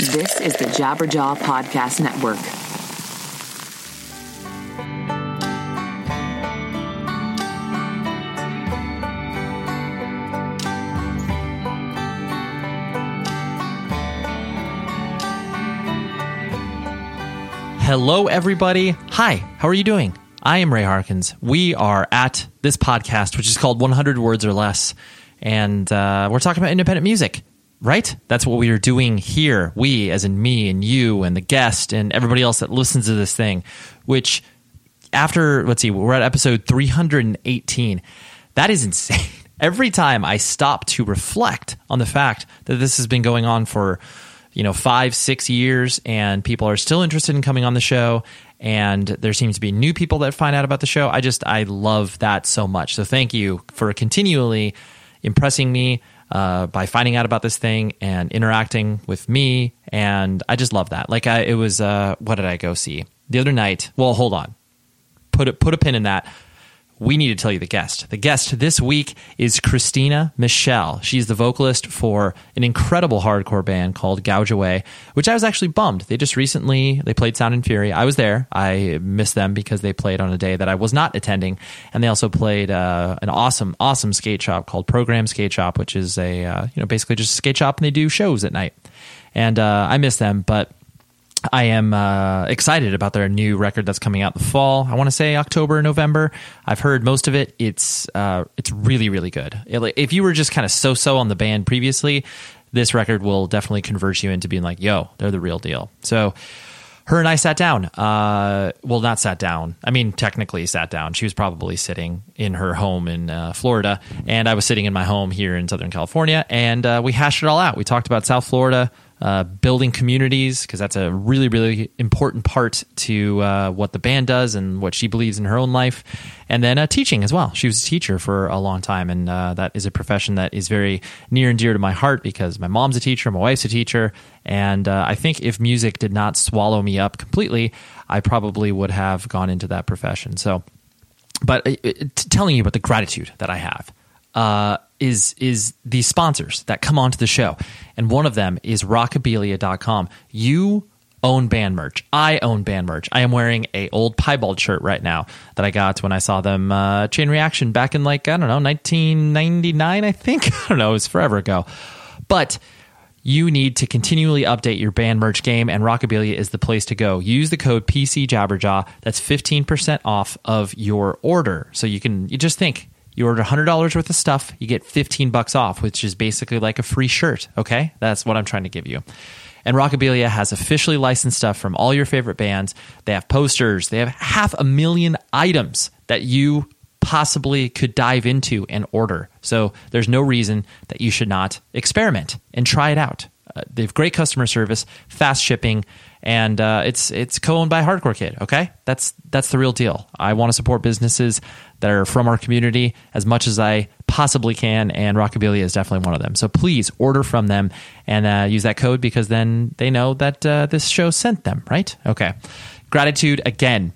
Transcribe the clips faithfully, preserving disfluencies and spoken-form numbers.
This is the Jabberjaw Podcast Network. Hello, everybody. Hi, how are you doing? I am Ray Harkins. We are at this podcast, which is called one hundred words or less, and uh, we're talking about independent music. Right? That's what we are doing here. We, as in me and you and the guest and everybody else that listens to this thing, which after, let's see, we're at episode three hundred eighteen. That is insane. Every time I stop to reflect on the fact that this has been going on for, you know, five, six years and people are still interested in coming on the show. And there seems to be new people that find out about the show. I just, I love that so much. So thank you for continually impressing me Uh, by finding out about this thing and interacting with me. And I just love that. Like I, it was, uh, what did I go see the other night? Well, hold on, put a, put a pin in that. We need to tell you the guest. The guest this week is Christina Michelle. She's the vocalist for an incredible hardcore band called Gouge Away, which I was actually bummed. They just recently, they played Sound and Fury. I was there. I missed them because they played on a day that I was not attending. And they also played uh, an awesome, awesome skate shop called Program Skate Shop, which is a, uh, you know, basically just a skate shop, and they do shows at night. And uh, I miss them, but I am uh, excited about their new record that's coming out in the fall. I want to say October, November. I've heard most of it. It's uh, it's really, really good. It, if you were just kind of so-so on the band previously, this record will definitely convert you into being like, yo, they're the real deal. So her and I sat down. Uh, well, not sat down. I mean, technically sat down. She was probably sitting in her home in uh, Florida, and I was sitting in my home here in Southern California, and uh, we hashed it all out. We talked about South Florida, Uh, building communities, because that's a really, really important part to uh, what the band does and what she believes in her own life. And then uh, teaching as well. She was a teacher for a long time, and uh, that is a profession that is very near and dear to my heart because my mom's a teacher, my wife's a teacher, and uh, I think if music did not swallow me up completely, I probably would have gone into that profession. So, but uh, telling you about the gratitude that I have Uh, is is the sponsors that come onto the show. And one of them is Rockabilia dot com. You own band merch. I own band merch. I am wearing a old Piebald shirt right now that I got when I saw them uh, Chain Reaction back in, like, I don't know, nineteen ninety-nine, I think. I don't know. It was forever ago. But you need to continually update your band merch game, and Rockabilia is the place to go. Use the code PCJabberJaw. That's fifteen percent off of your order. So you can, you just think, you order one hundred dollars worth of stuff, you get fifteen bucks off, which is basically like a free shirt, okay? That's what I'm trying to give you. And Rockabilia has officially licensed stuff from all your favorite bands. They have posters. They have half a million items that you possibly could dive into and order. So there's no reason that you should not experiment and try it out. Uh, they have great customer service, fast shipping, and uh, it's it's co-owned by Hardcore Kid, okay? That's that's the real deal. I want to support businesses that are from our community as much as I possibly can, and Rockabilia is definitely one of them. So please order from them and uh, use that code, because then they know that uh, this show sent them, right? Okay. Gratitude again.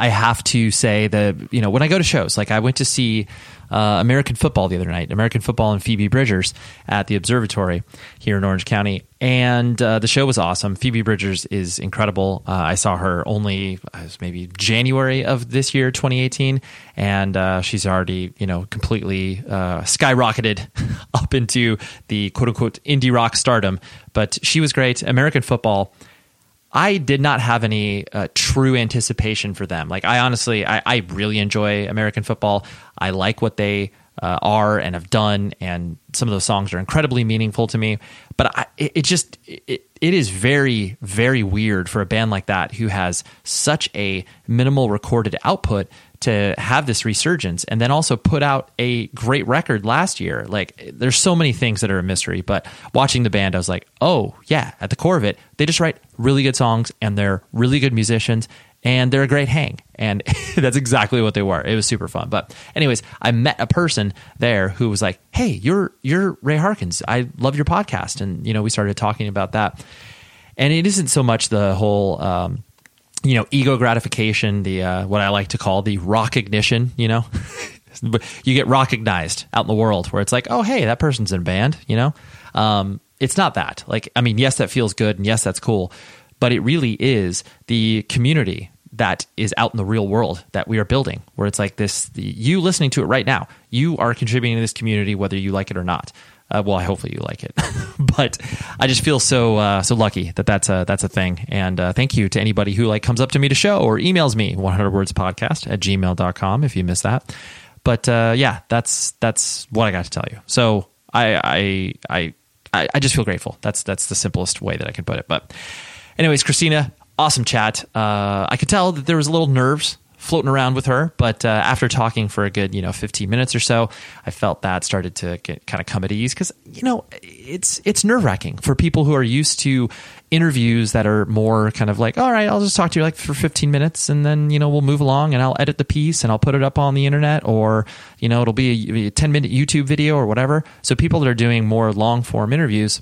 I have to say that, you know, when I go to shows, like I went to see uh, American football the other night, American football and Phoebe Bridgers at the Observatory here in Orange County. And uh, the show was awesome. Phoebe Bridgers is incredible. Uh, I saw her only uh, maybe January of this year, twenty eighteen. And uh, she's already, you know, completely uh, skyrocketed up into the quote unquote indie rock stardom. But she was great. American football, I did not have any uh, true anticipation for them. Like I honestly, I, I really enjoy American football. I like what they uh, are and have done, and some of those songs are incredibly meaningful to me. But I, it, it just it, it is very, very weird for a band like that who has such a minimal recorded output to have this resurgence and then also put out a great record last year. Like, there's so many things that are a mystery, but watching the band, I was like, oh yeah, at the core of it, they just write really good songs and they're really good musicians and they're a great hang. And that's exactly what they were. It was super fun. But anyways, I met a person there who was like, hey, you're, you're Ray Harkins. I love your podcast. And, you know, we started talking about that, and it isn't so much the whole, um, you know, ego gratification, the, uh, what I like to call the rockignition, you know, but you get rockignised out in the world where it's like, oh, hey, that person's in a band, you know? Um, it's not that. Like, I mean, yes, that feels good and yes, that's cool, but it really is the community that is out in the real world that we are building, where it's like this, the, you listening to it right now, you are contributing to this community, whether you like it or not. Uh, well, I hopefully you like it, but I just feel so uh, so lucky that that's a, that's a thing. And uh, thank you to anybody who like comes up to me to show or emails me one hundred words podcast at gmail dot com if you missed that. But uh, yeah, that's that's what I got to tell you. So I I I I just feel grateful. That's that's the simplest way that I can put it. But anyways, Christina, awesome chat. Uh, I could tell that there was a little nerves floating around with her, but uh, after talking for a good, you know, fifteen minutes or so, I felt that started to get kind of come at ease, because, you know, it's it's nerve-wracking for people who are used to interviews that are more kind of like, all right, I'll just talk to you like for fifteen minutes and then, you know, we'll move along and I'll edit the piece and I'll put it up on the internet, or, you know, it'll be a, a ten minute YouTube video or whatever. So people that are doing more long-form interviews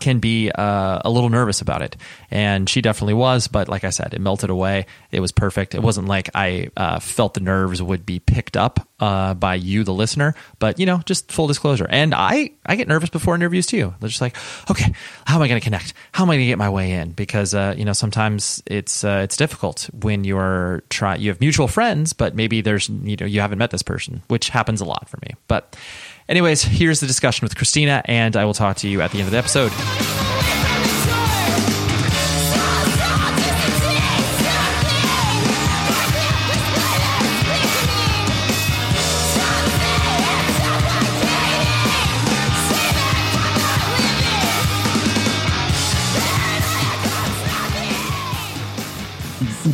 can be uh, a little nervous about it. And she definitely was, but like I said, it melted away. It was perfect. It wasn't like I uh, felt the nerves would be picked up uh, by you, the listener, but, you know, just full disclosure. And I, I get nervous before interviews too. They're just like, okay, how am I going to connect? How am I going to get my way in? Because, uh, you know, sometimes it's, uh, it's difficult when you're try you have mutual friends, but maybe there's, you know, you haven't met this person, which happens a lot for me. But anyways, here's the discussion with Christina, and I will talk to you at the end of the episode.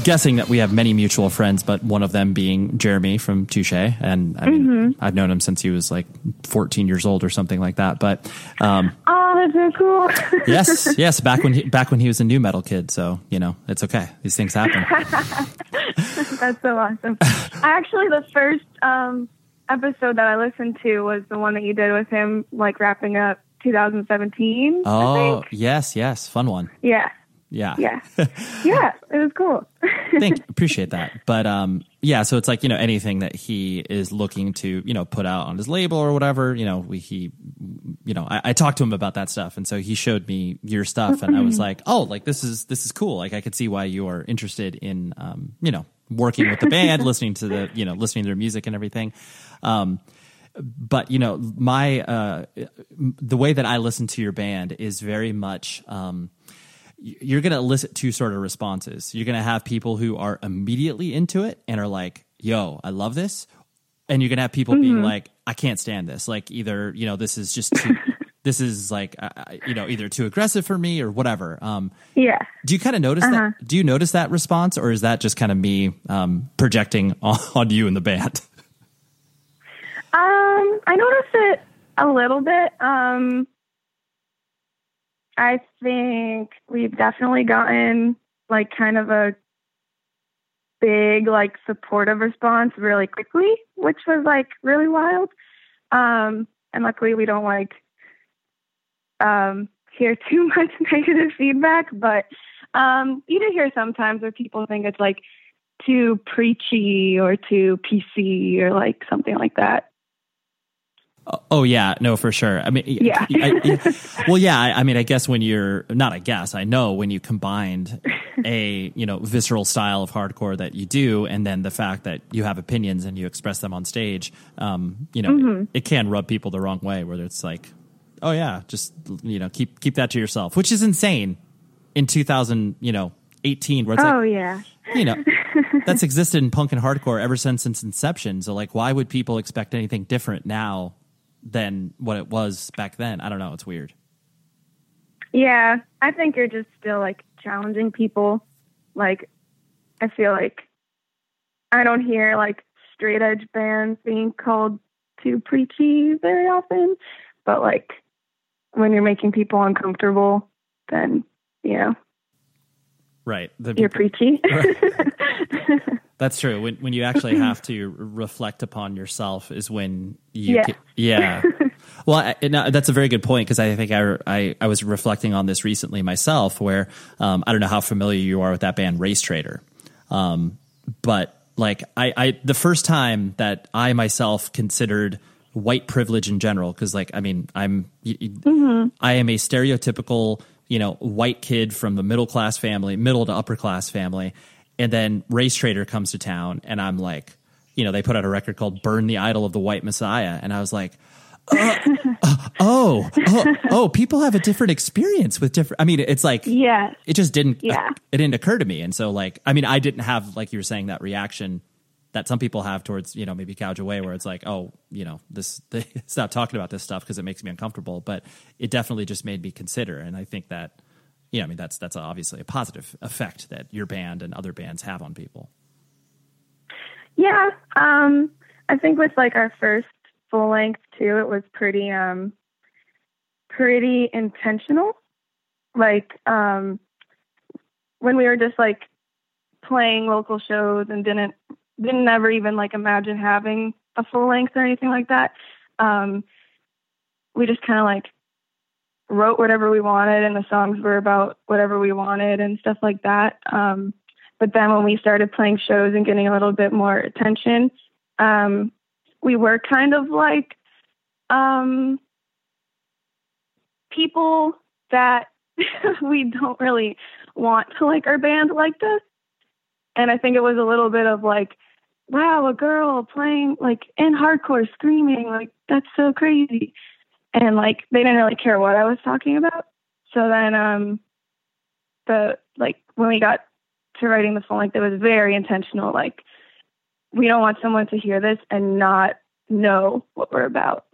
Guessing that we have many mutual friends, but one of them being Jeremy from Touche. And I mean, mm-hmm. I've known him since he was like fourteen years old or something like that. But, um, oh, that's so cool. yes. Yes. Back when, he, back when he was a new metal kid. So, you know, it's okay. These things happen. That's so awesome. I actually, the first, um, episode that I listened to was the one that you did with him, like wrapping up two thousand seventeen. Oh, yes. Yes. Fun one. Yeah. Yeah. Yeah. Yeah. It was cool. Thank appreciate that. But um yeah, so it's like, you know, anything that he is looking to, you know, put out on his label or whatever, you know, we he you know, I, I talked to him about that stuff, and so he showed me your stuff, and I was like, oh, like this is this is cool. Like I could see why you are interested in um, you know, working with the band, listening to the you know, listening to their music and everything. Um But, you know, my uh the way that I listen to your band is very much um you're going to elicit two sort of responses. You're going to have people who are immediately into it and are like, yo, I love this. And you're going to have people mm-hmm. being like, I can't stand this. Like either, you know, this is just, too, this is like, uh, you know, either too aggressive for me or whatever. Um, yeah. Do you kind of notice uh-huh. that? Do you notice that response, or is that just kind of me um, projecting on, on you and the band? Um, I notice it a little bit. Um, I think we've definitely gotten like kind of a big, like supportive response really quickly, which was like really wild. Um, and luckily we don't like, um, hear too much negative feedback, but, um, you do hear sometimes where people think it's like too preachy or too P C or like something like that. Oh yeah, no, for sure. I mean, yeah. I, I, well, yeah. I, I mean, I guess when you're not, I guess I know when you combined a you know visceral style of hardcore that you do, and then the fact that you have opinions and you express them on stage, um, you know, mm-hmm. it, it can rub people the wrong way. Where it's like, oh yeah, just you know, keep keep that to yourself, which is insane in two thousand, you know, eighteen. Where it's oh like, yeah, you know, that's existed in punk and hardcore ever since its inception. So, like, why would people expect anything different now than what it was back then? I don't know. It's weird. Yeah, I think you're just still, like, challenging people. Like, I feel like I don't hear, like, straight edge bands being called too preachy very often. But, like, when you're making people uncomfortable, then, you know. Right. The, you're preachy. Right. That's true. When when you actually have to reflect upon yourself is when you... Yeah. Can, yeah. Well, I, and that's a very good point, because I think I, I, I was reflecting on this recently myself, where um, I don't know how familiar you are with that band Race Trader, um, but like I, I the first time that I myself considered white privilege in general, because like I mean I'm mm-hmm. I am a stereotypical, you know, white kid from the middle class family, middle to upper class family, and then Race Trader comes to town, and I'm like, you know, they put out a record called "Burn the Idol of the White Messiah," and I was like. uh, uh, oh, oh, oh, people have a different experience with different, I mean, it's like, yeah, it just didn't, yeah. uh, it didn't occur to me. And so like, I mean, I didn't have, like you were saying, that reaction that some people have towards, you know, maybe Gouge Away, where it's like, oh, you know, this, they stop talking about this stuff because it makes me uncomfortable, but it definitely just made me consider. And I think that, you know, I mean, that's, that's obviously a positive effect that your band and other bands have on people. Yeah. Um, I think with like our first full length too, it was pretty um pretty intentional. Like um when we were just like playing local shows and didn't didn't ever even like imagine having a full length or anything like that, um we just kind of like wrote whatever we wanted, and the songs were about whatever we wanted and stuff like that. Um but then when we started playing shows and getting a little bit more attention, um we were kind of like um, people that we don't really want to like our band like this. And I think it was a little bit of like, wow, a girl playing like in hardcore screaming, like that's so crazy. And like, they didn't really care what I was talking about. So then um, the, like when we got to writing the full length, it was very intentional. Like, we don't want someone to hear this and not know what we're about.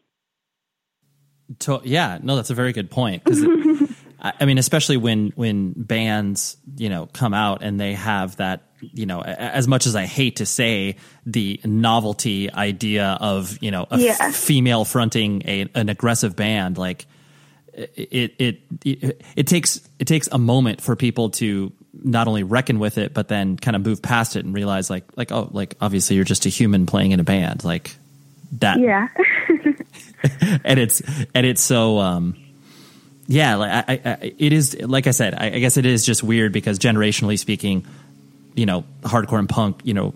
To, yeah, no, that's a very good point. 'Cause it, I mean, especially when, when bands, you know, come out and they have that, you know, as much as I hate to say, the novelty idea of, you know, a yeah. f- female fronting a, an aggressive band, like it, it, it, it takes, it takes a moment for people to not only reckon with it, but then kind of move past it and realize like, like, oh, like obviously you're just a human playing in a band like that. Yeah. and it's, and it's so, um, yeah, like I, I, it is, like I said, I, I guess it is just weird because generationally speaking, you know, hardcore and punk, you know,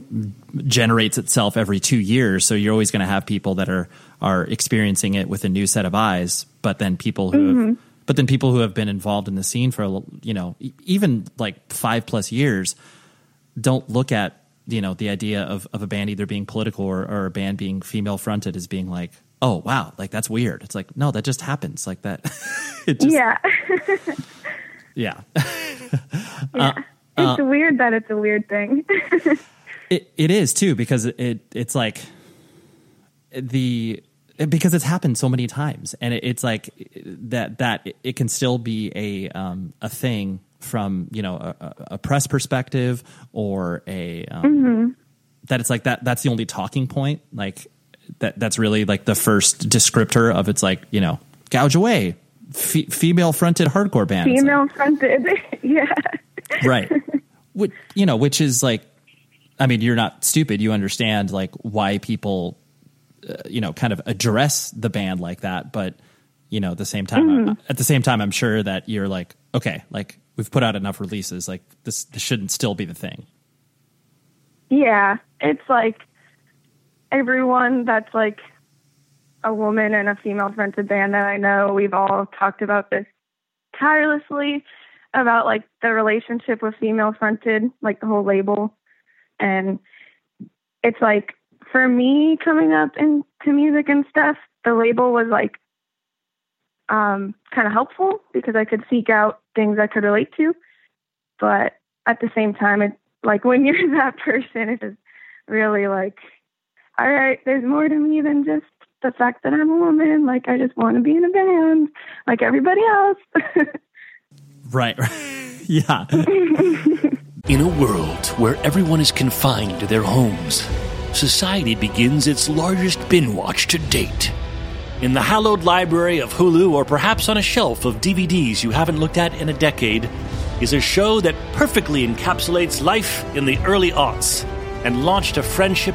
generates itself every two years. So you're always going to have people that are, are experiencing it with a new set of eyes, but then people who mm-hmm. have, But then people who have been involved in the scene for, you know, even like five plus years don't look at, you know, the idea of, of a band either being political or, or a band being female fronted as being like, oh, wow, like that's weird. It's like, no, that just happens like that. It just, yeah. yeah. yeah. Uh, it's uh, weird that it's a weird thing. it It is, too, because it it's like the... because it's happened so many times, and it, it's like that that it can still be a um, a thing from, you know, a, a press perspective or a um, mm-hmm. that it's like that that's the only talking point, like that that's really like the first descriptor of it's like, you know, Gouge Away, fe- female fronted hardcore band, female fronted, like, yeah, right, which, you know, which is like, I mean, you're not stupid, you understand like why people. Uh, you know, kind of address the band like that. But, you know, at the same time, mm-hmm. I, at the same time, I'm sure that you're like, okay, like we've put out enough releases, like this, this shouldn't still be the thing. Yeah. It's like everyone that's like a woman in a female fronted band that I know, we've all talked about this tirelessly about like the relationship with female fronted, like the whole label. And it's like, for me, coming up into music and stuff, the label was like um, kind of helpful because I could seek out things I could relate to. But at the same time, it like when you're that person, it is really like, all right, there's more to me than just the fact that I'm a woman. Like, I just want to be in a band like everybody else. Right. Yeah. In a world where everyone is confined to their homes, society begins its largest bin watch to date. In the hallowed library of Hulu, or perhaps on a shelf of D V Ds you haven't looked at in a decade, is a show that perfectly encapsulates life in the early aughts and launched a friendship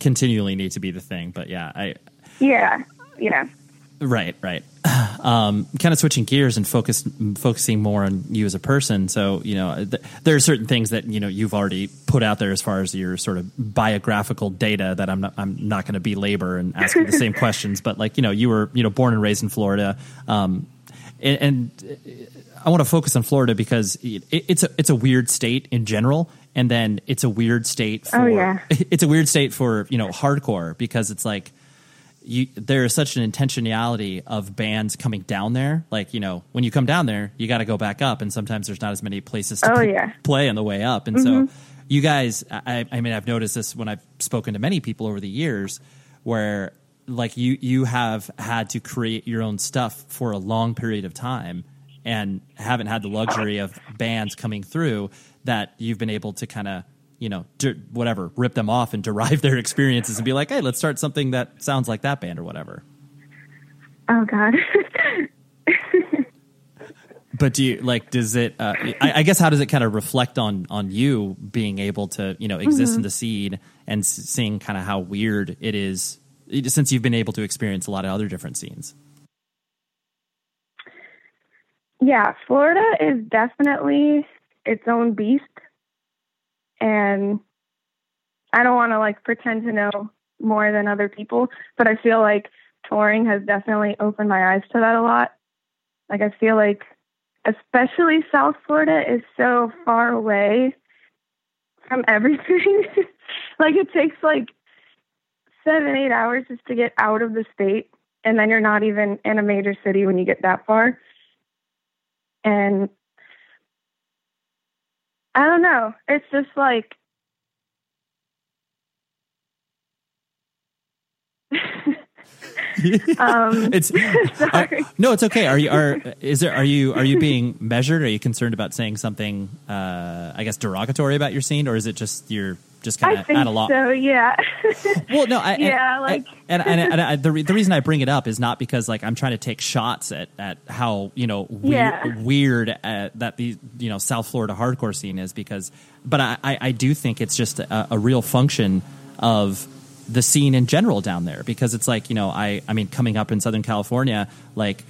continually need to be the thing, but yeah, I yeah yeah right right um kind of switching gears and focus focusing more on you as a person. So you know th- there are certain things that you know you've already put out there as far as your sort of biographical data that I'm not I'm not going to belabor and ask the same questions, but like you know you were you know born and raised in Florida, um and, and I want to focus on Florida because it, it's a it's a weird state in general. And then it's a weird state for, oh, yeah. it's a weird state for, you know, hardcore, because it's like you, there is such an intentionality of bands coming down there. Like, you know, when you come down there, you got to go back up. And sometimes there's not as many places to oh, p- yeah. play on the way up. And mm-hmm. so you guys, I, I mean, I've noticed this when I've spoken to many people over the years where like you, you have had to create your own stuff for a long period of time and haven't had the luxury of bands coming through that you've been able to kind of, you know, do whatever, rip them off and derive their experiences and be like, hey, let's start something that sounds like that band or whatever. Oh, God. But do you, like, does it, uh, I, I guess, how does it kind of reflect on on you being able to, you know, exist mm-hmm. in the scene and s- seeing kind of how weird it is since you've been able to experience a lot of other different scenes? Yeah, Florida is definitely its own beast, and I don't want to like pretend to know more than other people, but I feel like touring has definitely opened my eyes to that a lot. Like I feel like especially South Florida is so far away from everything. Like it takes like seven, eight hours just to get out of the state, and then you're not even in a major city when you get that far. And I don't know. It's just like, um, it's sorry. Uh, no, it's okay. Are you, are, is there, are you, are you being measured? Are you concerned about saying something, uh, I guess, derogatory about your scene, or is it just, you're just kind of at a loss? So, yeah. Well, no, I, yeah, and, like, and, and, and, and I, the, re- the reason I bring it up is not because like I'm trying to take shots at, at how, you know, weird, yeah. weird uh, that the, you know, South Florida hardcore scene is because, but I, I, I do think it's just a, a real function of the scene in general down there, because it's like, you know, I, I mean, coming up in Southern California, like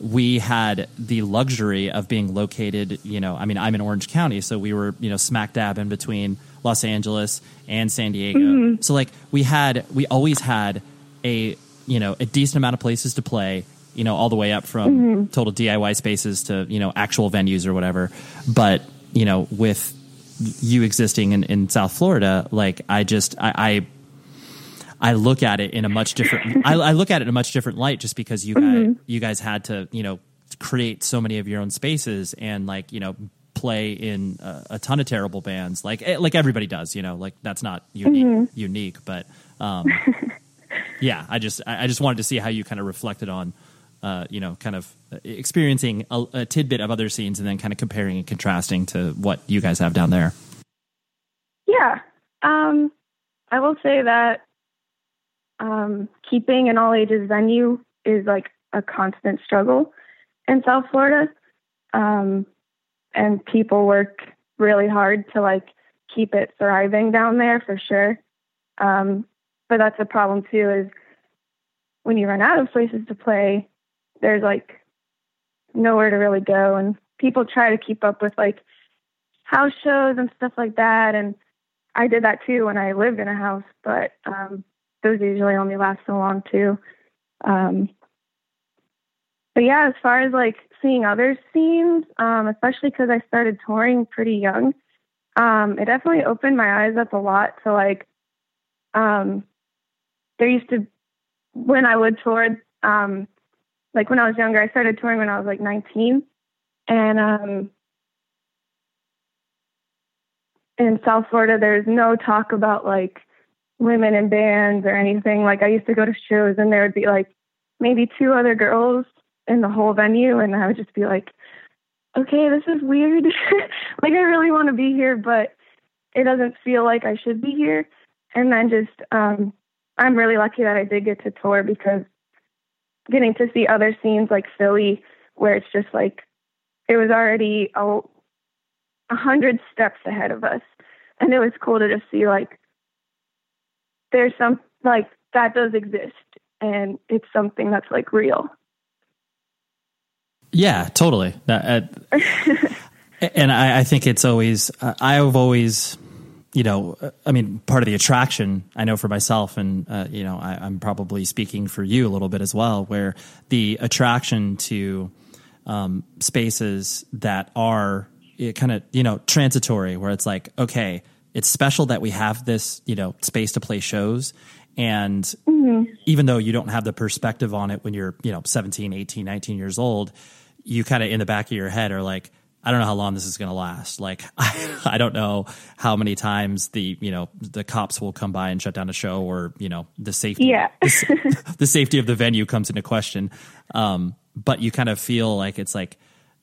we had the luxury of being located, you know, I mean, I'm in Orange County, so we were, you know, smack dab in between Los Angeles and San Diego. Mm-hmm. So like we had, we always had a, you know, a decent amount of places to play, you know, all the way up from mm-hmm. total D I Y spaces to, you know, actual venues or whatever. But, you know, with you existing in, in South Florida, like I just, I, I, I look at it in a much different, I, I look at it in a much different light just because you mm-hmm. guys, you guys had to, you know, create so many of your own spaces and like, you know, play in a, a ton of terrible bands like like everybody does, you know, like that's not unique, mm-hmm. unique but um yeah I just I just wanted to see how you kind of reflected on uh you know kind of experiencing a, a tidbit of other scenes and then kind of comparing and contrasting to what you guys have down there. Yeah um I will say that um, keeping an all ages venue is like a constant struggle in South Florida. Um, and people work really hard to like keep it thriving down there for sure. Um, but that's a problem too, is when you run out of places to play, there's like nowhere to really go. And people try to keep up with like house shows and stuff like that. And I did that too when I lived in a house, but, um, those usually only last so long too. Um, but yeah, as far as like seeing other scenes, um, especially cause I started touring pretty young. Um, it definitely opened my eyes up a lot to like, um, there used to, when I would tour, um, like when I was younger, I started touring when I was like nineteen, and, um, in South Florida, there's no talk about like women in bands or anything. Like I used to go to shows and there would be like maybe two other girls in the whole venue. And I would just be like, okay, this is weird. Like I really want to be here, but it doesn't feel like I should be here. And then just, um, I'm really lucky that I did get to tour, because getting to see other scenes like Philly, where it's just like, it was already a hundred steps ahead of us. And it was cool to just see like, there's some like that does exist, and it's something that's like real. Yeah, totally. Uh, and I, I think it's always, uh, I've always, you know, I mean, part of the attraction, I know for myself, and, uh, you know, I, I'm probably speaking for you a little bit as well, where the attraction to um, spaces that are kind of, you know, transitory, where it's like, okay, it's special that we have this, you know, space to play shows. And mm-hmm. even though you don't have the perspective on it when you're, you know, seventeen, eighteen, nineteen years old, you kind of in the back of your head are like, I don't know how long this is going to last. Like, I, I don't know how many times the, you know, the cops will come by and shut down a show, or, you know, the safety, yeah. the, the safety of the venue comes into question. Um, but you kind of feel like it's like,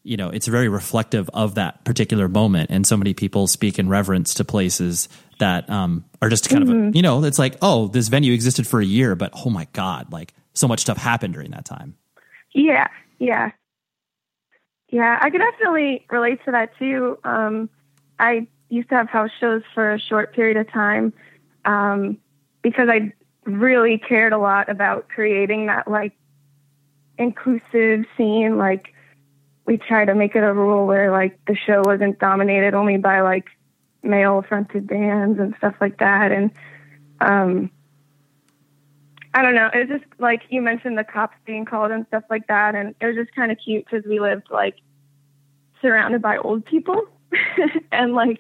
you know, it's very reflective of that particular moment. And so many people speak in reverence to places that um, are just kind mm-hmm. of, you know, it's like, oh, this venue existed for a year, but oh my God, like so much stuff happened during that time. Yeah. Yeah. Yeah, I could definitely relate to that too. Um, I used to have house shows for a short period of time um, because I really cared a lot about creating that like inclusive scene. Like we tried to make it a rule where like the show wasn't dominated only by like male fronted bands and stuff like that. And um, I don't know. It was just like you mentioned the cops being called and stuff like that. And it was just kind of cute because we lived like surrounded by old people and like,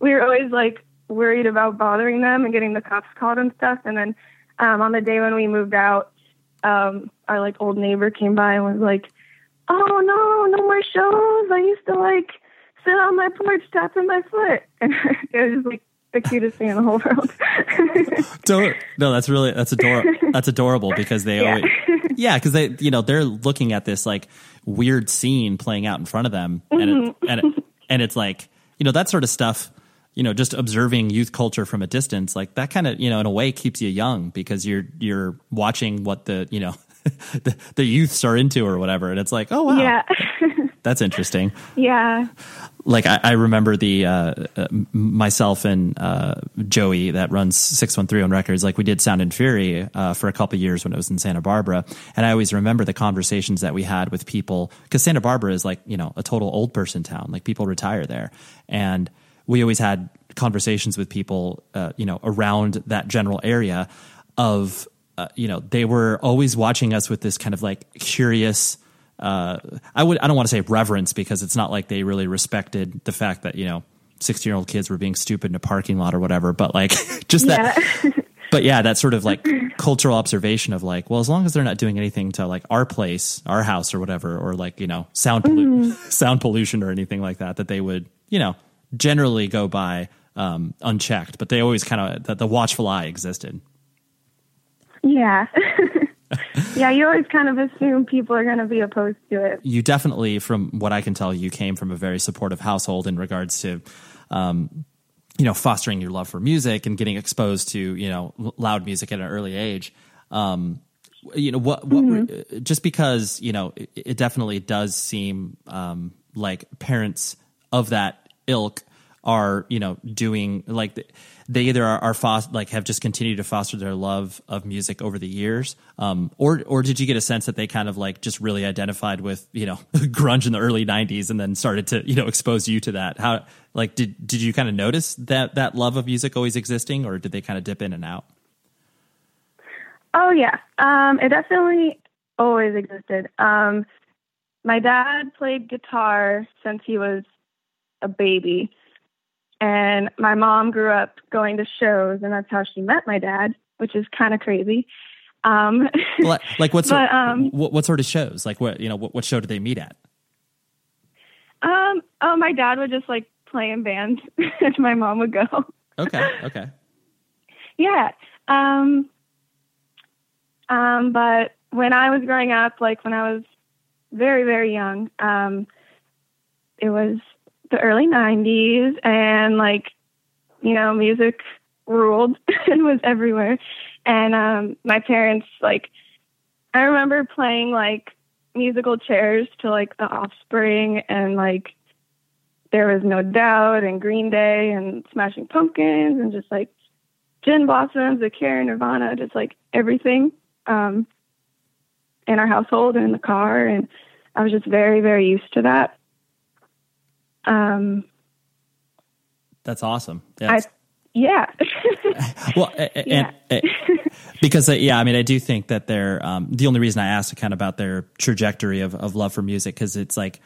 we were always like worried about bothering them and getting the cops called and stuff. And then um, on the day when we moved out, um, our like old neighbor came by and was like, oh no, no more shows. I used to like sit on my porch, tapping my foot. And it was just like, the cutest thing in the whole world. Don't, no, that's really, that's adorable. That's adorable because they, yeah. Always, yeah. Cause they, you know, they're looking at this like weird scene playing out in front of them. And, mm-hmm. it, and, it, and it's like, you know, that sort of stuff, you know, just observing youth culture from a distance, like that kind of, you know, in a way keeps you young because you're, you're watching what the, you know, the, the youths are into or whatever. And it's like, oh wow, yeah. That's interesting. Yeah. Like I, I remember the uh, uh, myself and uh, Joey that runs six one three on records. Like we did Sound and Fury uh, for a couple of years when it was in Santa Barbara, and I always remember the conversations that we had with people because Santa Barbara is like, you know, a total old person town. Like people retire there, and we always had conversations with people, uh, you know, around that general area of, uh, you know, they were always watching us with this kind of like curious. Uh, I would, I don't want to say reverence because it's not like they really respected the fact that, you know, sixteen year old kids were being stupid in a parking lot or whatever, but like just yeah. that, but yeah, that sort of like cultural observation of like, well, as long as they're not doing anything to like our place, our house or whatever, or like, you know, sound, pollu- mm. sound pollution or anything like that, that they would, you know, generally go by, um, unchecked, but they always kind of, the, the watchful eye existed. Yeah. Yeah, you always kind of assume people are going to be opposed to it. You definitely, from what I can tell, you came from a very supportive household in regards to, um, you know, fostering your love for music and getting exposed to, you know, loud music at an early age. Um, you know, what, what, mm-hmm. were, just because, you know, it, it definitely does seem um, like parents of that ilk are, you know, doing like they either are, are foster, like have just continued to foster their love of music over the years. Um, or, or did you get a sense that they kind of like just really identified with, you know, grunge in the early nineties and then started to, you know, expose you to that? How, like, did, did you kind of notice that, that love of music always existing, or did they kind of dip in and out? Oh yeah. Um, it definitely always existed. Um, my dad played guitar since he was a baby. And my mom grew up going to shows, and that's how she met my dad, which is kind of crazy. Um, like, like what, sort, but, um, what, what sort of shows? Like what, you know, what, what show did they meet at? Um, oh, my dad would just like play in bands and my mom would go. Okay. Okay. Yeah. Um, um, but when I was growing up, like when I was very, very young, um, it was the early nineties, and like, you know, music ruled and was everywhere. And um, my parents, like, I remember playing like musical chairs to like The Offspring and like There Was No Doubt and Green Day and Smashing Pumpkins and just like Gin Blossoms, The Cure, Nirvana, just like everything um, in our household and in the car. And I was just very, very used to that. Um, that's awesome. That's, I, yeah. Well, and, yeah. And, and, because, uh, yeah, I mean, I do think that they're, um, the only reason I asked kind of about their trajectory of, of love for music, cause it's like,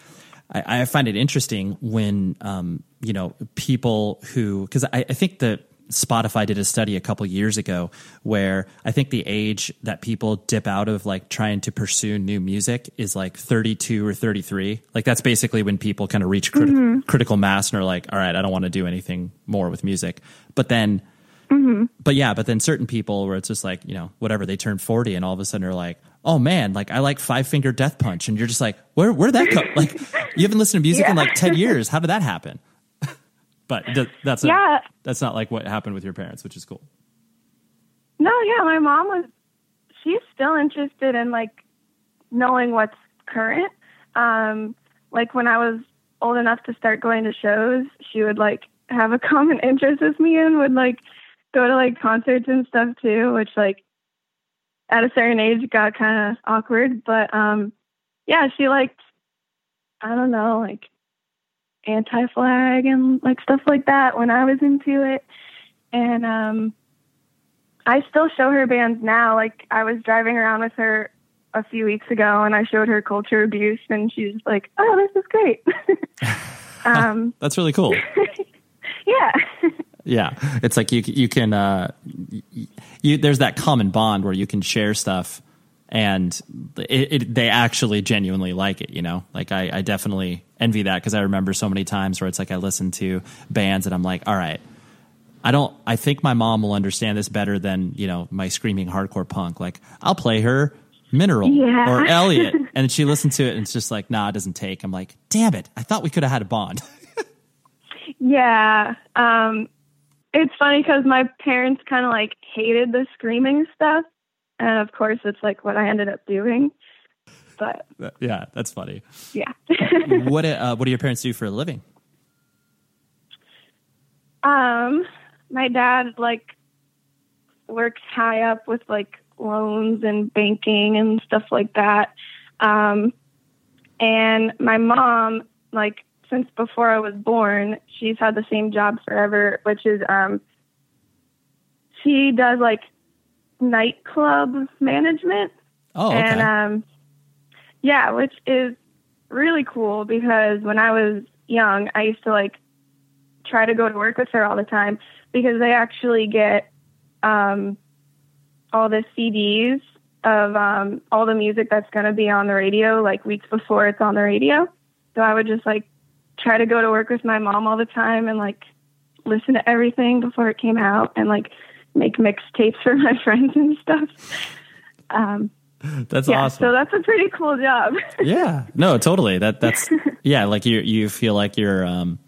I, I find it interesting when, um, you know, people who, cause I, I think that Spotify did a study a couple years ago where I think the age that people dip out of like trying to pursue new music is like thirty-two or thirty-three. Like that's basically when people kind of reach crit- mm-hmm. critical mass and are like, all right, I don't want to do anything more with music. But then, mm-hmm. but yeah, but then certain people where it's just like, you know, whatever, they turn forty and all of a sudden are like, oh man, like I like Five Finger Death Punch. And you're just like, where, where'd that come? Like you haven't listened to music yeah. in like ten years. How did that happen? But that's a, yeah. that's not like what happened with your parents, which is cool. No, yeah, my mom was, she's still interested in like knowing what's current. Um, like when I was old enough to start going to shows, she would like have a common interest with me and would like go to like concerts and stuff too, which like at a certain age got kind of awkward. But um, yeah, she liked, I don't know, like Anti-Flag and like stuff like that when I was into it. And um I still show her bands now. Like I was driving around with her a few weeks ago and I showed her Culture Abuse and she's like, oh, this is great. um That's really cool. Yeah. Yeah. It's like you you can uh you there's that common bond where you can share stuff and it, it, they actually genuinely like it, you know? Like I, I definitely envy that because I remember so many times where it's like I listen to bands and I'm like, all right, I don't, I think my mom will understand this better than, you know, my screaming hardcore punk. Like I'll play her Mineral yeah. or Elliot. And she listens to it and it's just like, nah, it doesn't take. I'm like, damn it. I thought we could have had a bond. Yeah. Um, it's funny because my parents kind of like hated the screaming stuff. And of course, it's like what I ended up doing. But yeah, that's funny. Yeah. What uh, what do your parents do for a living? Um, my dad like works high up with like loans and banking and stuff like that. Um, and my mom, like since before I was born, she's had the same job forever, which is um, she does like nightclub management. Oh, okay. And um, yeah, which is really cool because when I was young, I used to like try to go to work with her all the time because they actually get um, all the C Ds of um, all the music that's going to be on the radio like weeks before it's on the radio. So I would just like try to go to work with my mom all the time and like listen to everything before it came out and like make mixtapes for my friends and stuff. Um, that's yeah, awesome. So that's a pretty cool job. Yeah, no, totally. That that's yeah. Like you, you feel like you're, um,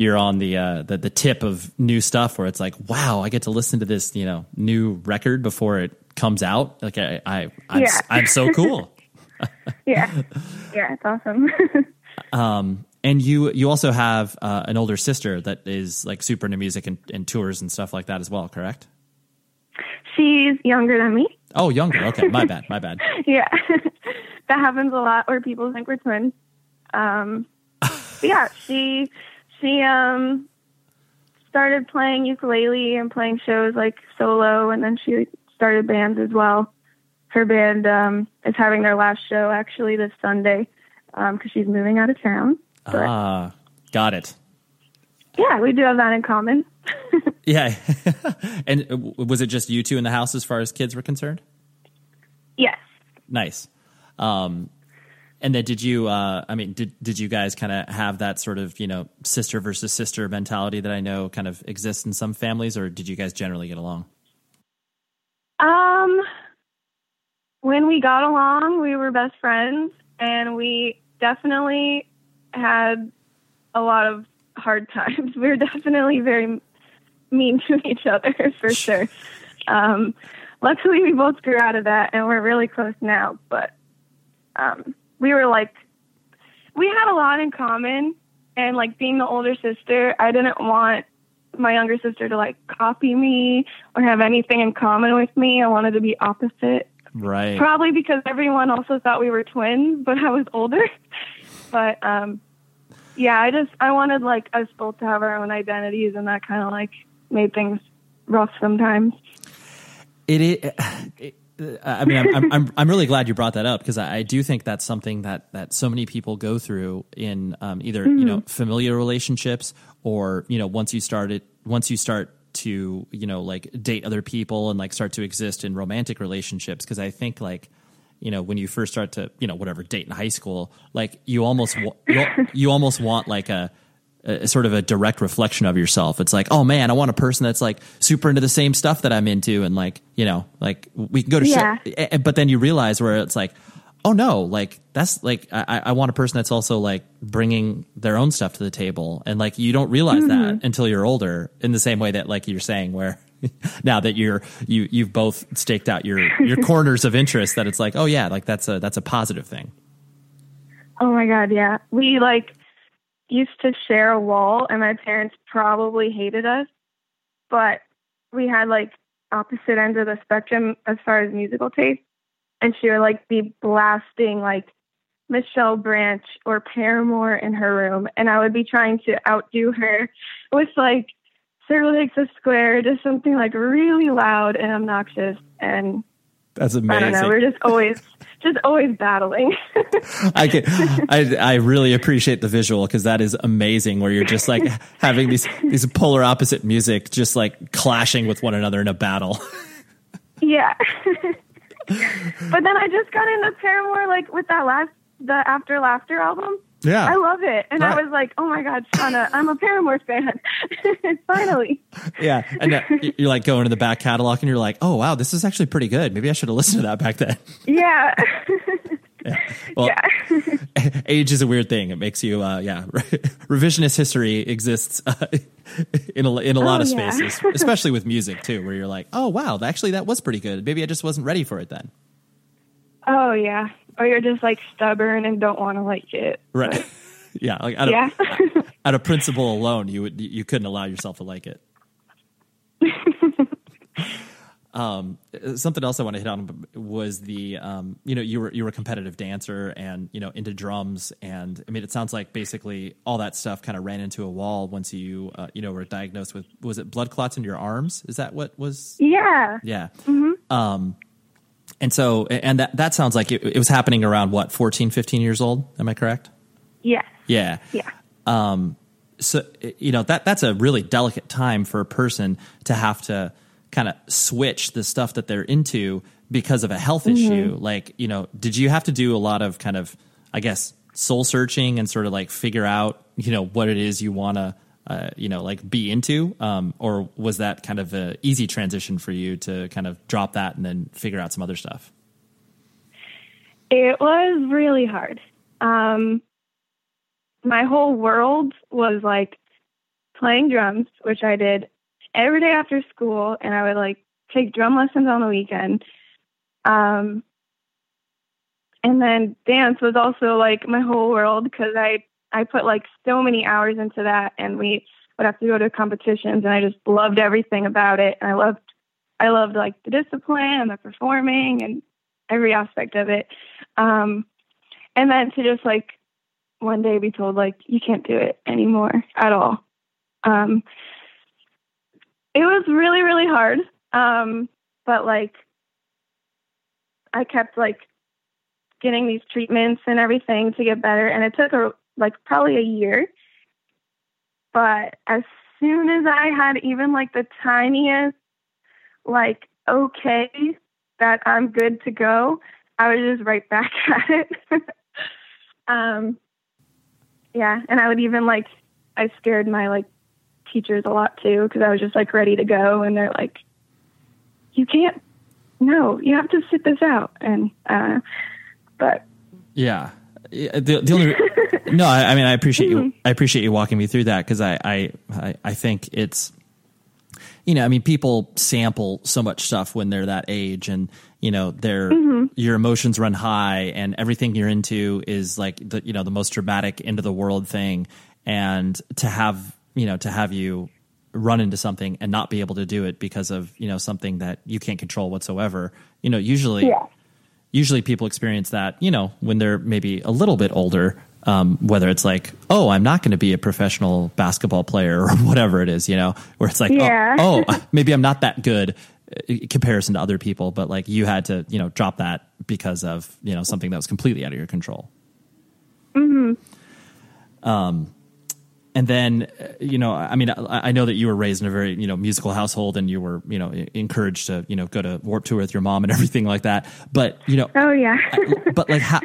you're on the, uh, the the tip of new stuff where it's like, wow, I get to listen to this, you know, new record before it comes out. Like I, I I'm, yeah. I'm so cool. yeah. Yeah. It's awesome. um, and you, you also have uh, an older sister that is like super into music and, and tours and stuff like that as well. Correct. She's younger than me. Oh, younger. Okay. My bad. My bad. yeah. That happens a lot where people think we're twins. Um, yeah, she, she, um, started playing ukulele and playing shows like solo. And then she started bands as well. Her band, um, is having their last show actually this Sunday. Um, cause she's moving out of town. Ah, uh, got it. Yeah. We do have that in common. yeah. And was it just you two in the house as far as kids were concerned? Yes. Nice. Um, And then did you, uh, I mean, did, did you guys kind of have that sort of, you know, sister versus sister mentality that I know kind of exists in some families, or did you guys generally get along? Um, when we got along, we were best friends, and we definitely had a lot of hard times. We were definitely very mean to each other, for sure. Um, luckily, we both grew out of that, and we're really close now, but um we were like, we had a lot in common, and like being the older sister, I didn't want my younger sister to like copy me or have anything in common with me. I wanted to be opposite. Right. Probably because everyone also thought we were twins, but I was older. but um, yeah, I just, I wanted like us both to have our own identities, and that kind of like made things rough sometimes. It is. It- I mean, I'm, I'm, I'm, I'm really glad you brought that up, because I, I do think that's something that, that so many people go through in um, either, mm-hmm. you know, familial relationships or, you know, once you start it, once you start to, you know, like date other people and like start to exist in romantic relationships. Because I think like, you know, when you first start to, you know, whatever, date in high school, like you almost, wa- you, you almost want like a, a sort of a direct reflection of yourself. It's like, oh man, I want a person that's like super into the same stuff that I'm into. And like, you know, like we can go to yeah. shit. But then you realize where it's like, oh no, like that's like, I, I want a person that's also like bringing their own stuff to the table. And like, you don't realize mm-hmm. that until you're older, in the same way that like you're saying, where now that you're, you, you've both staked out your, your corners of interest, that it's like, oh yeah, like that's a, that's a positive thing. Oh my God. Yeah. We like, used to share a wall, and my parents probably hated us, but we had like opposite ends of the spectrum as far as musical taste, and she would like be blasting like Michelle Branch or Paramore in her room, and I would be trying to outdo her with like Circle Takes a Square, just something like really loud and obnoxious. And that's amazing. I don't know. We're just always, just always battling. I can, I, I really appreciate the visual, because that is amazing. Where you're just like having these these polar opposite music, just like clashing with one another in a battle. yeah. But then I just got into Paramore, like with that last the After Laughter album. Yeah, I love it, and right. I was like, "Oh my God, Shauna, I'm a Paramore fan!" Finally, yeah, and you're like going to the back catalog, and you're like, "Oh wow, this is actually pretty good. Maybe I should have listened to that back then." Yeah, yeah. Well, yeah. Age is a weird thing; it makes you, uh, yeah. Revisionist history exists uh, in a, in a lot oh, of spaces, yeah. especially with music too, where you're like, "Oh wow, actually that was pretty good. Maybe I just wasn't ready for it then." Oh yeah. Or you're just like stubborn and don't want to like it. Right. But, yeah. Like out of, yeah. out of principle alone, you would, you couldn't allow yourself to like it. um, something else I want to hit on was the, um, you know, you were, you were a competitive dancer and, you know, into drums. And I mean, it sounds like basically all that stuff kind of ran into a wall once you, uh, you know, were diagnosed with, was it blood clots in your arms? Is that what was? Yeah. Yeah. Mm-hmm. Um, And so, and that, that sounds like it, it was happening around what, fourteen, fifteen years old. Am I correct? Yeah. Yeah. Yeah. Um, so, you know, that, that's a really delicate time for a person to have to kind of switch the stuff that they're into because of a health mm-hmm. issue. Like, you know, did you have to do a lot of kind of, I guess, soul searching and sort of like figure out, you know, what it is you want to, uh, you know, like be into, um, or was that kind of a easy transition for you to kind of drop that and then figure out some other stuff? It was really hard. Um, my whole world was like playing drums, which I did every day after school, and I would like take drum lessons on the weekend. Um, and then dance was also like my whole world because I, I put like so many hours into that, and we would have to go to competitions, and I just loved everything about it. And I loved, I loved like the discipline and the performing and every aspect of it. Um, and then to just like one day be told like, you can't do it anymore at all. Um, it was really, really hard. Um, but like, I kept like getting these treatments and everything to get better. And it took a, like probably a year. But as soon as I had even like the tiniest, like, okay, that I'm good to go, I was just right back at it. um, yeah. And I would even like, I scared my like teachers a lot too, because I was just like ready to go. And they're like, you can't, no, you have to sit this out. And, uh, but yeah, the, the only, no, I, I mean, I appreciate you. I appreciate you walking me through that. Cause I, I, I, I think it's, you know, I mean, people sample so much stuff when they're that age, and, you know, their, mm-hmm. your emotions run high, and everything you're into is like the, you know, the most dramatic end of the world thing. And to have, you know, to have you run into something and not be able to do it because of, you know, something that you can't control whatsoever, you know, usually, yeah. usually people experience that, you know, when they're maybe a little bit older, um, whether it's like, oh, I'm not going to be a professional basketball player or whatever it is, you know, where it's like, yeah. oh, oh, maybe I'm not that good in comparison to other people, but like you had to, you know, drop that because of, you know, something that was completely out of your control. Mm-hmm. Um, And then, you know, I mean, I, I know that you were raised in a very, you know, musical household, and you were, you know, encouraged to, you know, go to Warped Tour with your mom and everything like that. But, you know, oh yeah. but like, how,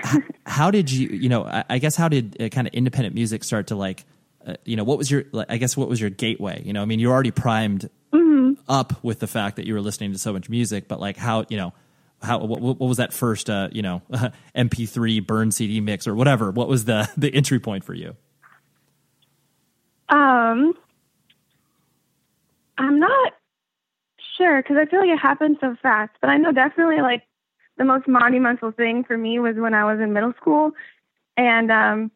how did you, you know, I, I guess, how did uh, kind of independent music start to like, uh, you know, what was your, I guess, what was your gateway? You know, I mean, you're already primed mm-hmm. up with the fact that you were listening to so much music, but like how, you know, how, what, what was that first, uh, you know, uh, M P three burn C D mix or whatever? What was the, the entry point for you? Um, I'm not sure, because I feel like it happened so fast, but I know definitely like the most monumental thing for me was when I was in middle school, and um,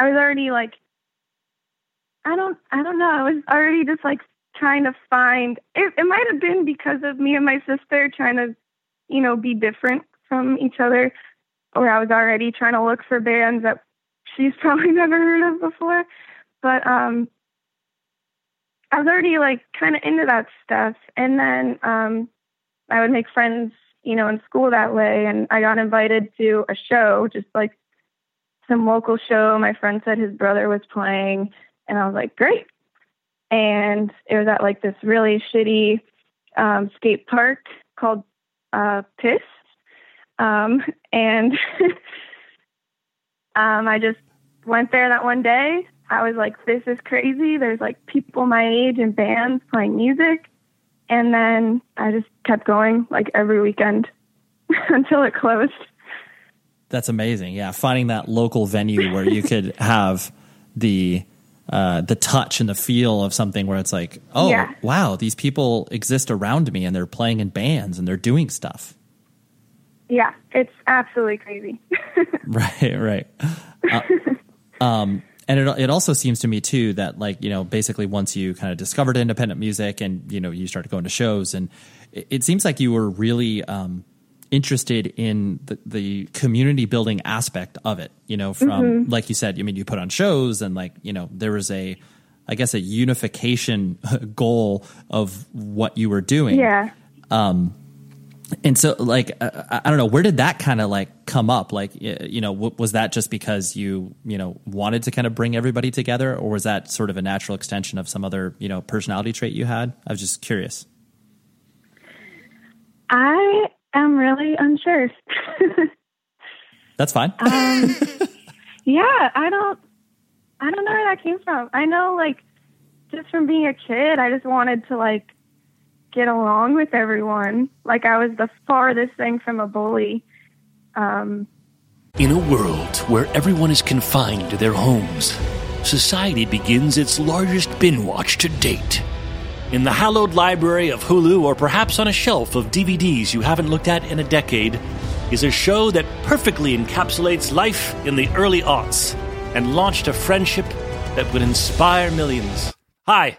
I was already like, I don't, I don't know, I was already just like trying to find, it, it might have been because of me and my sister trying to, you know, be different from each other, or I was already trying to look for bands that she's probably never heard of before. But um, I was already like kind of into that stuff. And then um, I would make friends, you know, in school that way. And I got invited to a show, just like some local show. My friend said his brother was playing, and I was like, great. And it was at like this really shitty um, skate park called uh, Piss. Um, and um, I just went there that one day. I was like, this is crazy. There's like people my age and bands playing music. And then I just kept going like every weekend until it closed. That's amazing. Yeah. Finding that local venue where you could have the, uh, the touch and the feel of something where it's like, oh, yeah. wow, these people exist around me, and they're playing in bands and they're doing stuff. Yeah. It's absolutely crazy. right. Right. Uh, um, And it it also seems to me too that like, you know, basically once you kind of discovered independent music and, you know, you started going to shows, and it, it seems like you were really um, interested in the, the community building aspect of it, you know, from mm-hmm. like you said, I mean, you put on shows, and like, you know, there was a, I guess, a unification goal of what you were doing. Yeah. Um, And so, like, uh, I don't know, where did that kind of, like, come up? Like, you know, w- was that just because you, you know, wanted to kind of bring everybody together? Or was that sort of a natural extension of some other, you know, personality trait you had? I was just curious. I am really unsure. That's fine. um, yeah, I don't, I don't know where that came from. I know, like, just from being a kid, I just wanted to, like, get along with everyone. Like I was the farthest thing from a bully. Um, In a world where everyone is confined to their homes, society begins its largest bin watch to date. In the hallowed library of Hulu, or perhaps on a shelf of D V Ds you haven't looked at in a decade, is a show that perfectly encapsulates life in the early aughts and launched a friendship that would inspire millions. Hi,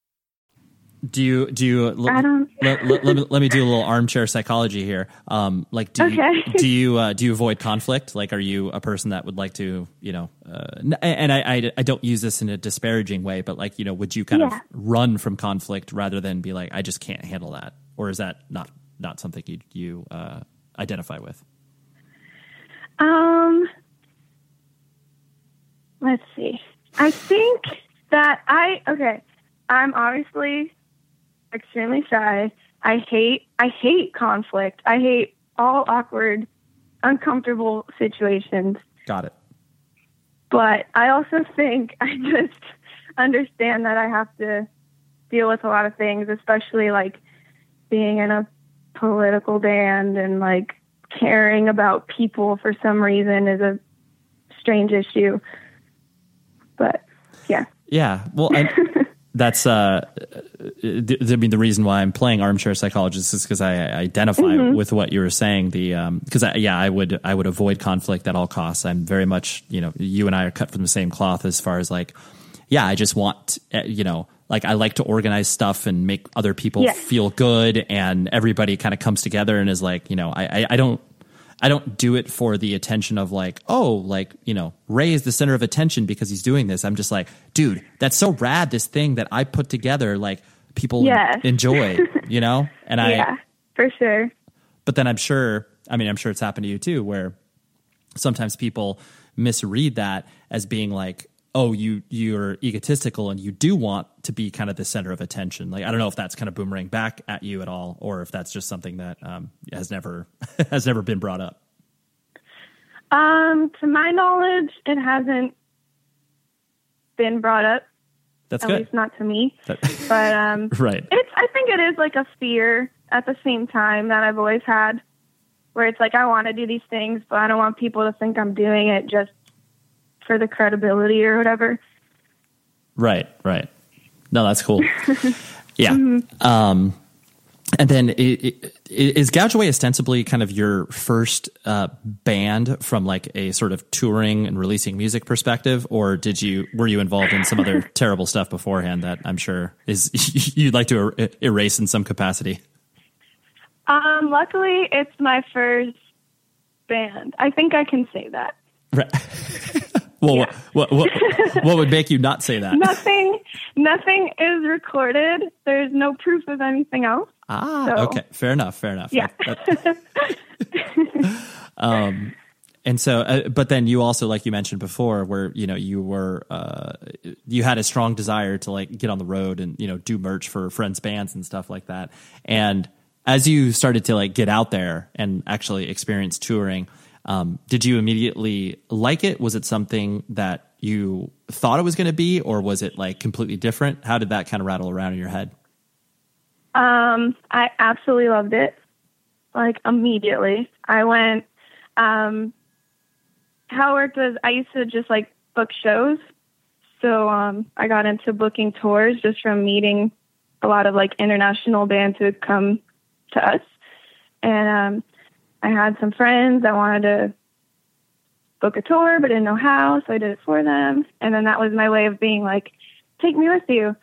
Do you do you l- l- let, let, me, let me do a little armchair psychology here? Um, like, do okay. you, do you uh, do you avoid conflict? Like, are you a person that would like to, you know? Uh, and I, I, I don't use this in a disparaging way, but like, you know, would you kind yeah. of run from conflict rather than be like, I just can't handle that, or is that not not something you you uh, identify with? Um, let's see. I think that I okay. I'm obviously extremely shy. I hate I hate conflict. I hate all awkward, uncomfortable situations. Got it. But I also think I just understand that I have to deal with a lot of things, especially like being in a political band and like caring about people for some reason is a strange issue. But yeah. Yeah. Well, I That's, uh, th- I mean, the reason why I'm playing armchair psychologist is because I identify mm-hmm. with what you were saying. The, um, because I, yeah, I would, I would avoid conflict at all costs. I'm very much, you know, you and I are cut from the same cloth as far as like, yeah, I just want, you know, like I like to organize stuff and make other people yes. feel good, and everybody kind of comes together and is like, you know, I, I, I don't. I don't do it for the attention of like, oh, like, you know, Ray is the center of attention because he's doing this. I'm just like, dude, that's so rad. This thing that I put together, like people yes. enjoy, you know? And I, yeah, for sure. But then I'm sure, I mean, I'm sure it's happened to you too, where sometimes people misread that as being like, oh, you, you're egotistical and you do want to be kind of the center of attention. Like, I don't know if that's kind of boomerang back at you at all, or if that's just something that um, has never, has never been brought up. Um, to my knowledge, it hasn't been brought up. That's at good. At least not to me, that- but um, right. It's, I think it is like a fear at the same time that I've always had, where it's like, I want to do these things, but I don't want people to think I'm doing it just for the credibility or whatever. Right, right. No, that's cool. Yeah. Mm-hmm. Um, and then it, it, it, is Gouge Away ostensibly kind of your first uh, band from like a sort of touring and releasing music perspective, or did you were you involved in some other terrible stuff beforehand that I'm sure is you'd like to er- erase in some capacity? Um, luckily, it's my first band. I think I can say that. Right. Well, yeah. what, what, what, what would make you not say that? Nothing, nothing is recorded. There's no proof of anything else. Ah, so. Okay. Fair enough. Fair enough. Yeah. That, that, um, and so, uh, but then you also, like you mentioned before, where, you know, you were, uh, you had a strong desire to like get on the road and, you know, do merch for friends' bands and stuff like that. And as you started to like get out there and actually experience touring, Um, did you immediately like it? Was it something that you thought it was going to be, or was it like completely different? How did that kind of rattle around in your head? Um, I absolutely loved it. Like immediately I went, um, how it worked was I used to just like book shows. So, um, I got into booking tours just from meeting a lot of like international bands who would come to us. And, um, I had some friends that wanted to book a tour, but didn't know how, so I did it for them. And then that was my way of being like, take me with you.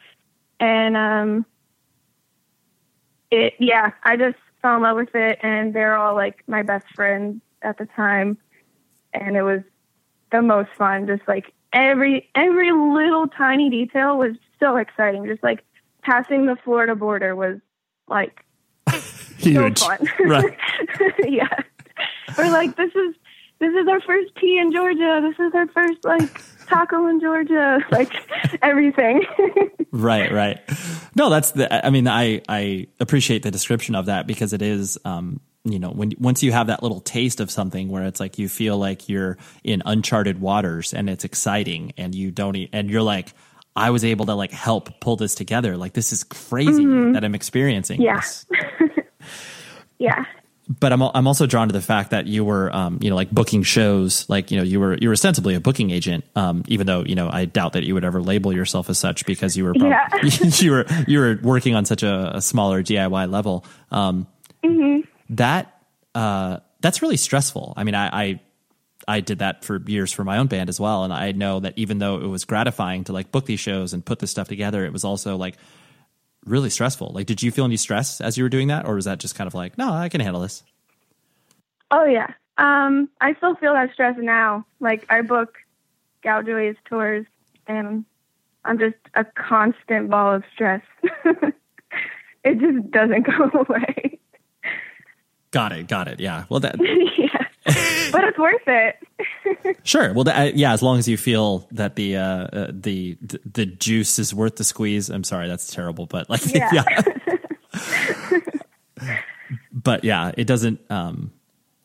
And um, it, yeah, I just fell in love with it. And they're all like my best friends at the time, and it was the most fun. Just like every every little tiny detail was so exciting. Just like passing the Florida border was like huge, so fun. Right? Yeah. Or like this is this is our first pee in Georgia. This is our first like taco in Georgia. Like everything. Right, right. No, that's the. I mean, I I appreciate the description of that because it is. Um, you know, when once you have that little taste of something where it's like you feel like you're in uncharted waters and it's exciting and you don't eat, and you're like, I was able to like help pull this together. Like this is crazy mm-hmm. that I'm experiencing. Yeah. This. Yeah. But I'm I'm also drawn to the fact that you were, um, you know, like booking shows, like, you know, you were, you were ostensibly a booking agent, um, even though, you know, I doubt that you would ever label yourself as such because you were, probably, yeah. you were, you were working on such a, a smaller D I Y level. Um, mm-hmm. That, uh, that's really stressful. I mean, I, I, I did that for years for my own band as well. And I know that even though it was gratifying to like book these shows and put this stuff together, it was also like really stressful. Like, did you feel any stress as you were doing that? Or was that just kind of like, no, I can handle this? Oh yeah. Um, I still feel that stress now. Like I book Gouge Away's tours and I'm just a constant ball of stress. It just doesn't go away. Got it. Got it. Yeah. Well, that, yeah. But it's worth it. Sure. Well, that, yeah. As long as you feel that the uh, uh, the the juice is worth the squeeze. I'm sorry, that's terrible, but like, yeah. yeah. But yeah, it doesn't. Um,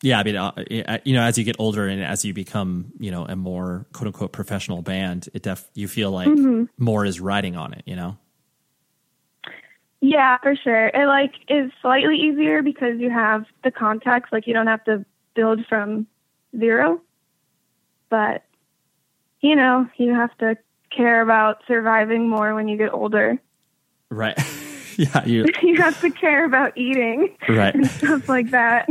yeah, I mean, uh, you know, as you get older and as you become, you know, a more quote unquote professional band, it def you feel like mm-hmm. more is riding on it. You know. Yeah, for sure. It like is slightly easier because you have the contacts. Like you don't have to build from zero, but you know, you have to care about surviving more when you get older. Right. Yeah. You, you have to care about eating. Right. And stuff like that.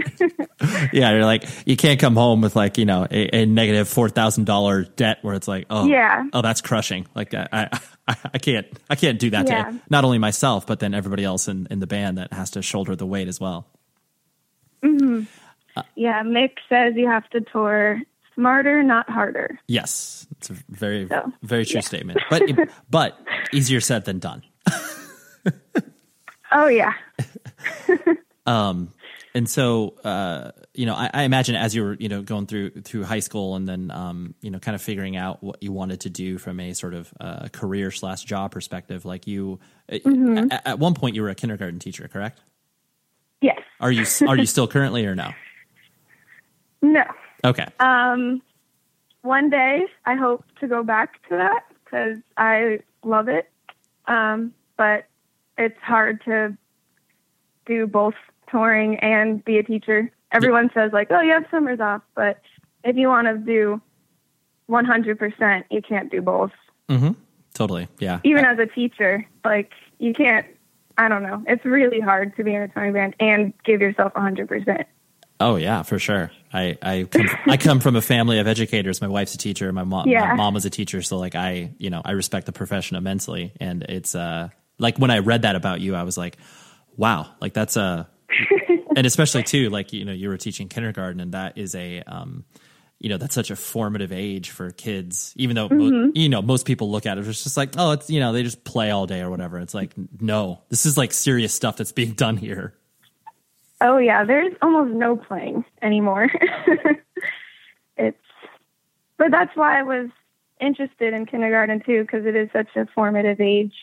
Yeah. You're like, you can't come home with like, you know, a, a negative four thousand dollars debt where it's like, oh, yeah. Oh, that's crushing. Like I, I I can't, I can't do that yeah. to not only myself, but then everybody else in, in the band that has to shoulder the weight as well. Mm-hmm. Uh, yeah. Mick says you have to tour smarter, not harder. Yes. It's a very, so, very true yeah. statement, but, but easier said than done. Oh yeah. um, and so, uh, you know, I, I imagine as you were, you know, going through through high school and then, um, you know, kind of figuring out what you wanted to do from a sort of uh, career slash job perspective, like you, mm-hmm. at, at one point you were a kindergarten teacher, correct? Yes. Are you are you still currently or no? No. Okay. Um, one day I hope to go back to that because I love it, um, but it's hard to do both touring and be a teacher. Everyone yeah. says like, oh, you have summers off, but if you want to do one hundred percent, you can't do both. Mm-hmm. Totally. Yeah. Even I- as a teacher, like you can't, I don't know. It's really hard to be in a touring band and give yourself one hundred percent. Oh yeah, for sure. I, I, come, I come from a family of educators. My wife's a teacher. My mom, yeah. my mom was a teacher. So like I, you know, I respect the profession immensely. And it's uh like when I read that about you, I was like, wow, like that's a, and especially too, like, you know, you were teaching kindergarten and that is a, um, you know, that's such a formative age for kids, even though, mm-hmm. you know, most people look at it, it's just like, oh, it's, you know, they just play all day or whatever. It's like, no, this is like serious stuff that's being done here. Oh yeah. There's almost no playing anymore. It's, but that's why I was interested in kindergarten too, because it is such a formative age.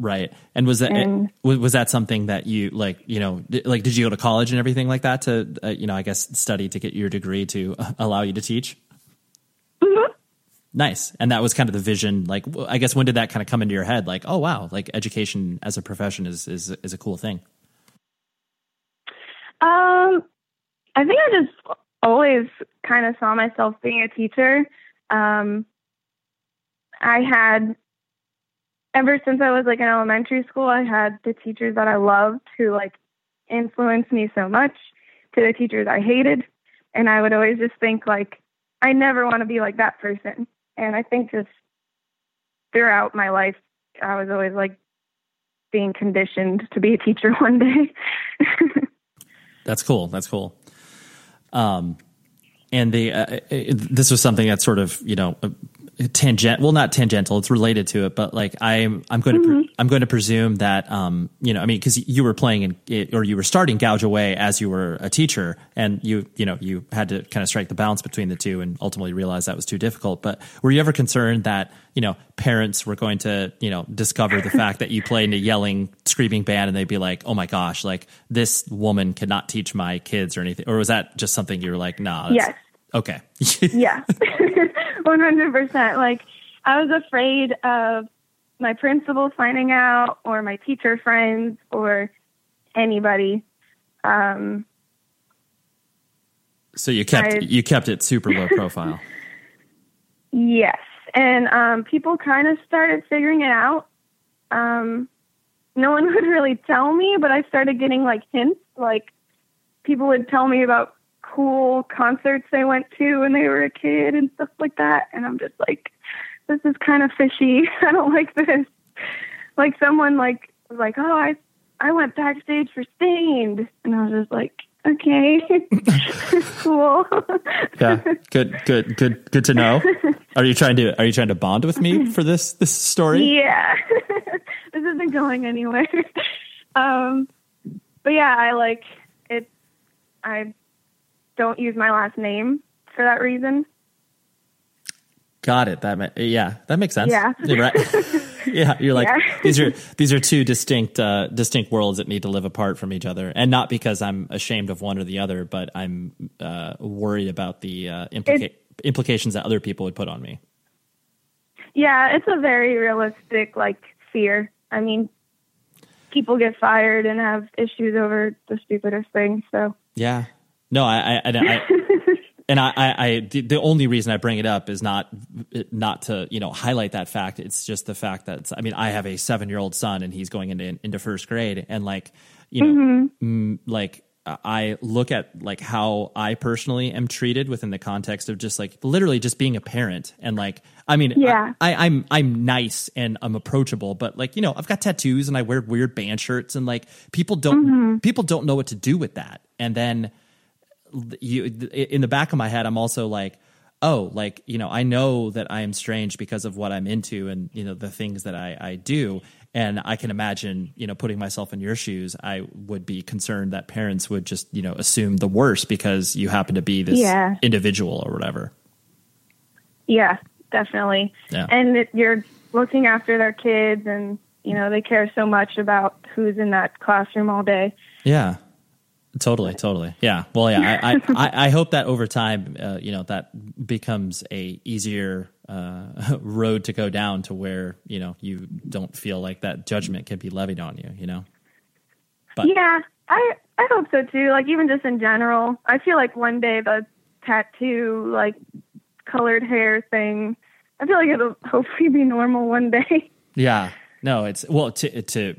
Right. And was that, and, was that something that you like, you know, like, did you go to college and everything like that to, uh, you know, I guess study to get your degree to allow you to teach? Mm-hmm. Nice. And that was kind of the vision. Like, I guess when did that kind of come into your head? Like, oh, wow. Like education as a profession is, is, is a cool thing. Um, I think I just always kind of saw myself being a teacher. Um, I had, Ever since I was like in elementary school, I had the teachers that I loved who like influenced me so much to the teachers I hated. And I would always just think like, I never want to be like that person. And I think just throughout my life, I was always like being conditioned to be a teacher one day. That's cool. That's cool. Um, and the uh, it, this was something that's sort of, you know, tangent. Well, not tangential. It's related to it, but like I'm I'm going mm-hmm. to pre- I'm going to presume that um you know I mean because you were playing in it, or you were starting Gouge Away as you were a teacher, and you you know you had to kind of strike the balance between the two, and ultimately realize that was too difficult. But were you ever concerned that you know parents were going to you know discover the fact that you played in a yelling, screaming band, and they'd be like, oh my gosh, like this woman cannot teach my kids or anything? Or was that just something you were like, nah? That's, yes. Okay. Yeah. one hundred percent. Like, I was afraid of my principal finding out, or my teacher friends, or anybody. Um, so you kept, I, you kept it super low profile. Yes. And, um, people kind of started figuring it out. Um, no one would really tell me, but I started getting like hints, like people would tell me about cool concerts they went to when they were a kid and stuff like that, and I'm just like, this is kind of fishy. I don't like this. Like someone like was like, oh, I I went backstage for Stained, and I was just like, okay, cool. Yeah, good, good, good, good to know. Are you trying to Are you trying to bond with me for this this story? Yeah, this isn't going anywhere. Um, but yeah, I like it. I. Don't use my last name for that reason. Got it. That ma- yeah, that makes sense. Yeah, you're right. Yeah, you're like yeah. these are these are two distinct uh, distinct worlds that need to live apart from each other, and not because I'm ashamed of one or the other, but I'm uh, worried about the uh, implica- implications that other people would put on me. Yeah, it's a very realistic like fear. I mean, people get fired and have issues over the stupidest things. So yeah. No, I, I, I, I and I, I, the only reason I bring it up is not, not to, you know, highlight that fact. It's just the fact that, I mean, I have a seven year old son, and he's going into, into first grade, and like, you know, mm-hmm. m- like I look at like how I personally am treated within the context of just like literally just being a parent. And like, I mean, yeah. I, I, I'm, I'm nice and I'm approachable, but like, you know, I've got tattoos and I wear weird band shirts, and like people don't, mm-hmm. people don't know what to do with that. And then, You, in the back of my head, I'm also like, oh, like, you know, I know that I am strange because of what I'm into and, you know, the things that I, I do. And I can imagine, you know, putting myself in your shoes, I would be concerned that parents would just, you know, assume the worst because you happen to be this yeah. individual or whatever. Yeah, definitely. Yeah. And it, you're looking after their kids, and, you know, they care so much about who's in that classroom all day. Yeah. Totally, totally. Yeah. Well, yeah, I, I, I hope that over time, uh, you know, that becomes a easier uh, road to go down, to where, you know, you don't feel like that judgment can be levied on you, you know? But yeah, I, I hope so too. Like even just in general, I feel like one day the tattoo, like colored hair thing, I feel like it'll hopefully be normal one day. Yeah, no, it's well to, to,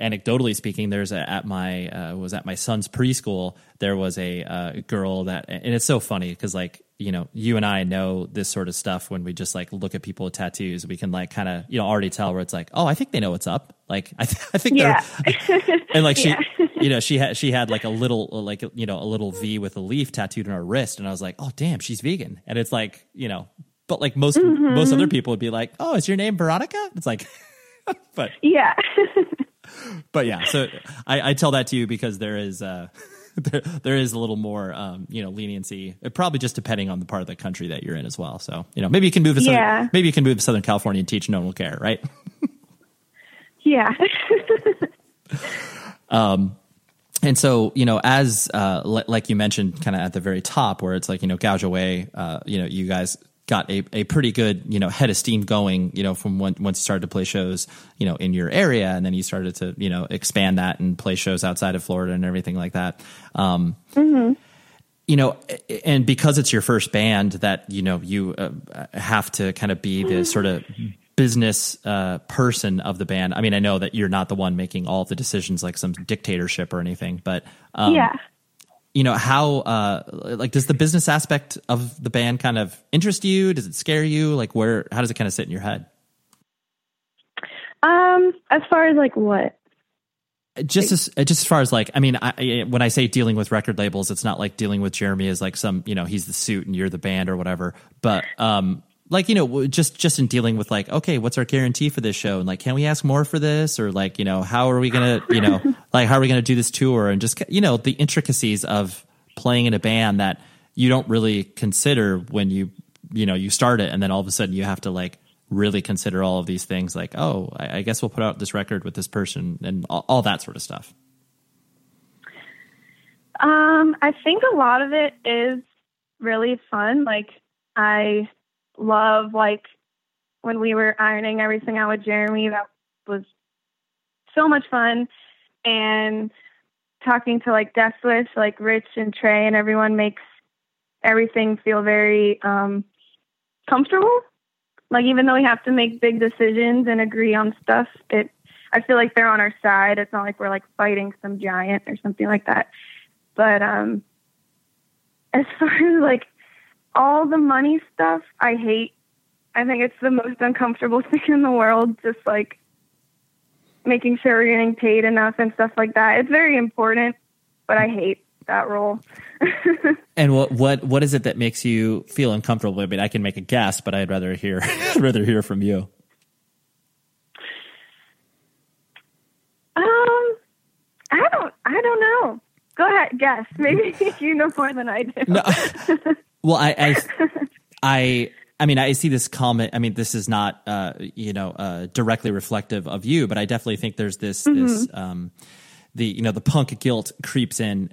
anecdotally speaking, there's a, at my uh, was at my son's preschool, there was a uh, girl that, and it's so funny because like, you know, you and I know this sort of stuff when we just like look at people with tattoos, we can like kind of, you know, already tell where it's like, oh, I think they know what's up. Like, I, th- I think, yeah. And like, she, yeah. you know, she had, she had like a little, like, you know, a little V with a leaf tattooed on her wrist. And I was like, oh damn, she's vegan. And it's like, you know, but like most, mm-hmm. most other people would be like, oh, is your name Veronica? It's like, but yeah. But yeah, so I, I tell that to you because there is uh, there, there is a little more, um, you know, leniency, probably just depending on the part of the country that you're in as well. So, you know, maybe you can move to Southern, yeah. maybe you can move to Southern California and teach, no one will care, right? Yeah. um, and so, you know, as uh, l- like you mentioned, kind of at the very top, where it's like, you know, Gouge Away, uh, you know, you guys got a, a pretty good, you know, head of steam going, you know, from when, once you started to play shows, you know, in your area, and then you started to, you know, expand that and play shows outside of Florida and everything like that. Um, mm-hmm. You know, and because it's your first band that, you know, you uh, have to kind of be the sort of business uh, person of the band. I mean, I know that you're not the one making all the decisions, like some dictatorship or anything, but um, yeah. You know, how, uh, like, does the business aspect of the band kind of interest you? Does it scare you? Like, where, how does it kind of sit in your head? Um, as far as, like, what? Just as just as far as like, I mean, I, when I say dealing with record labels, it's not like dealing with Jeremy as like some, you know, he's the suit and you're the band or whatever. But um, like, you know, just just in dealing with like, okay, what's our guarantee for this show? And like, can we ask more for this? Or like, you know, how are we going to, you know, like, how are we going to do this tour? And just, you know, the intricacies of playing in a band that you don't really consider when you, you know, you start it. And then all of a sudden you have to like really consider all of these things like, oh, I, I guess we'll put out this record with this person and all, all that sort of stuff. Um, I think a lot of it is really fun. Like I love, like when we were ironing everything out with Jeremy, that was so much fun. And talking to like Death Wish, like Rich and Trey and everyone makes everything feel very, um, comfortable. Like, even though we have to make big decisions and agree on stuff, it I feel like they're on our side. It's not like we're, like, fighting some giant or something like that. But um, as far as, like, all the money stuff, I hate. I think it's the most uncomfortable thing in the world, just, like, making sure we're getting paid enough and stuff like that. It's very important, but I hate that role. And what what what is it that makes you feel uncomfortable? I mean, I can make a guess, but I'd rather hear I'd rather hear from you. Um, I don't I don't know. Go ahead, guess. Maybe you know more than I do. No, well, I I I I mean, I see this comment. I mean, this is not uh, you know uh, directly reflective of you, but I definitely think there's this mm-hmm. this um. The, you know, the punk guilt creeps in.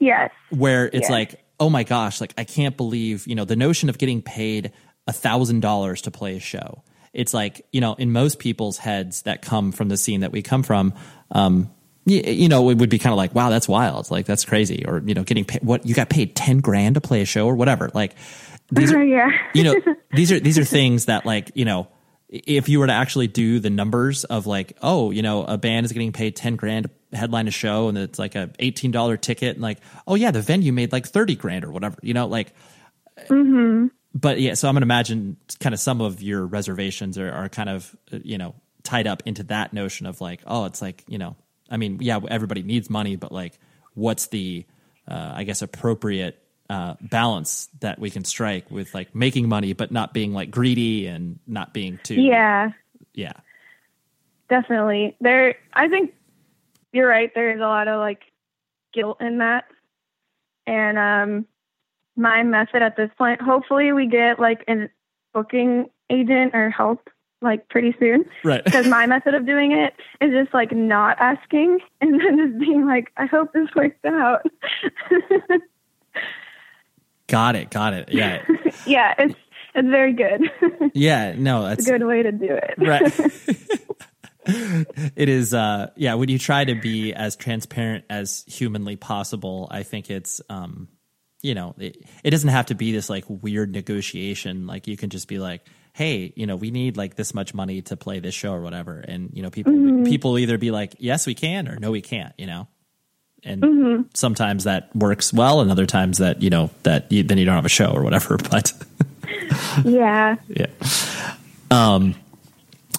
Yes. Where it's yes. like, oh my gosh, like I can't believe, you know, the notion of getting paid a thousand dollars to play a show. It's like, you know, in most people's heads that come from the scene that we come from, um, you, you know, it would be kind of like, wow, that's wild. Like, that's crazy. Or, you know, getting paid, what you got paid ten grand to play a show or whatever. Like, these are, yeah. you know, these are, these are things that like, you know, if you were to actually do the numbers of like, oh, you know, a band is getting paid ten grand to headline a show and it's like a eighteen dollar ticket and like, oh yeah, the venue made like thirty grand or whatever, you know, like, mm-hmm. but yeah, so I'm going to imagine kind of some of your reservations are, are kind of, you know, tied up into that notion of like, oh, it's like, you know, I mean, yeah, everybody needs money, but like, what's the, uh, I guess, appropriate uh, balance that we can strike with like making money, but not being like greedy and not being too. Yeah. Yeah. Definitely. There, I think you're right. There is a lot of like guilt in that. And, um, my method at this point, hopefully we get like a booking agent or help like pretty soon. Right. Because my method of doing it is just like not asking and then just being like, I hope this works out. Got it. Got it. Yeah. yeah. It's, it's very good. yeah. No, that's it's a good way to do it. right. It is. Uh, yeah. When you try to be as transparent as humanly possible, I think it's, um, you know, it, it doesn't have to be this like weird negotiation. Like you can just be like, hey, you know, we need like this much money to play this show or whatever. And, you know, people, mm-hmm. people either be like, yes, we can, or no, we can't, you know? And mm-hmm. sometimes that works well, and other times that, you know, that you, then you don't have a show or whatever. But yeah, yeah. Um,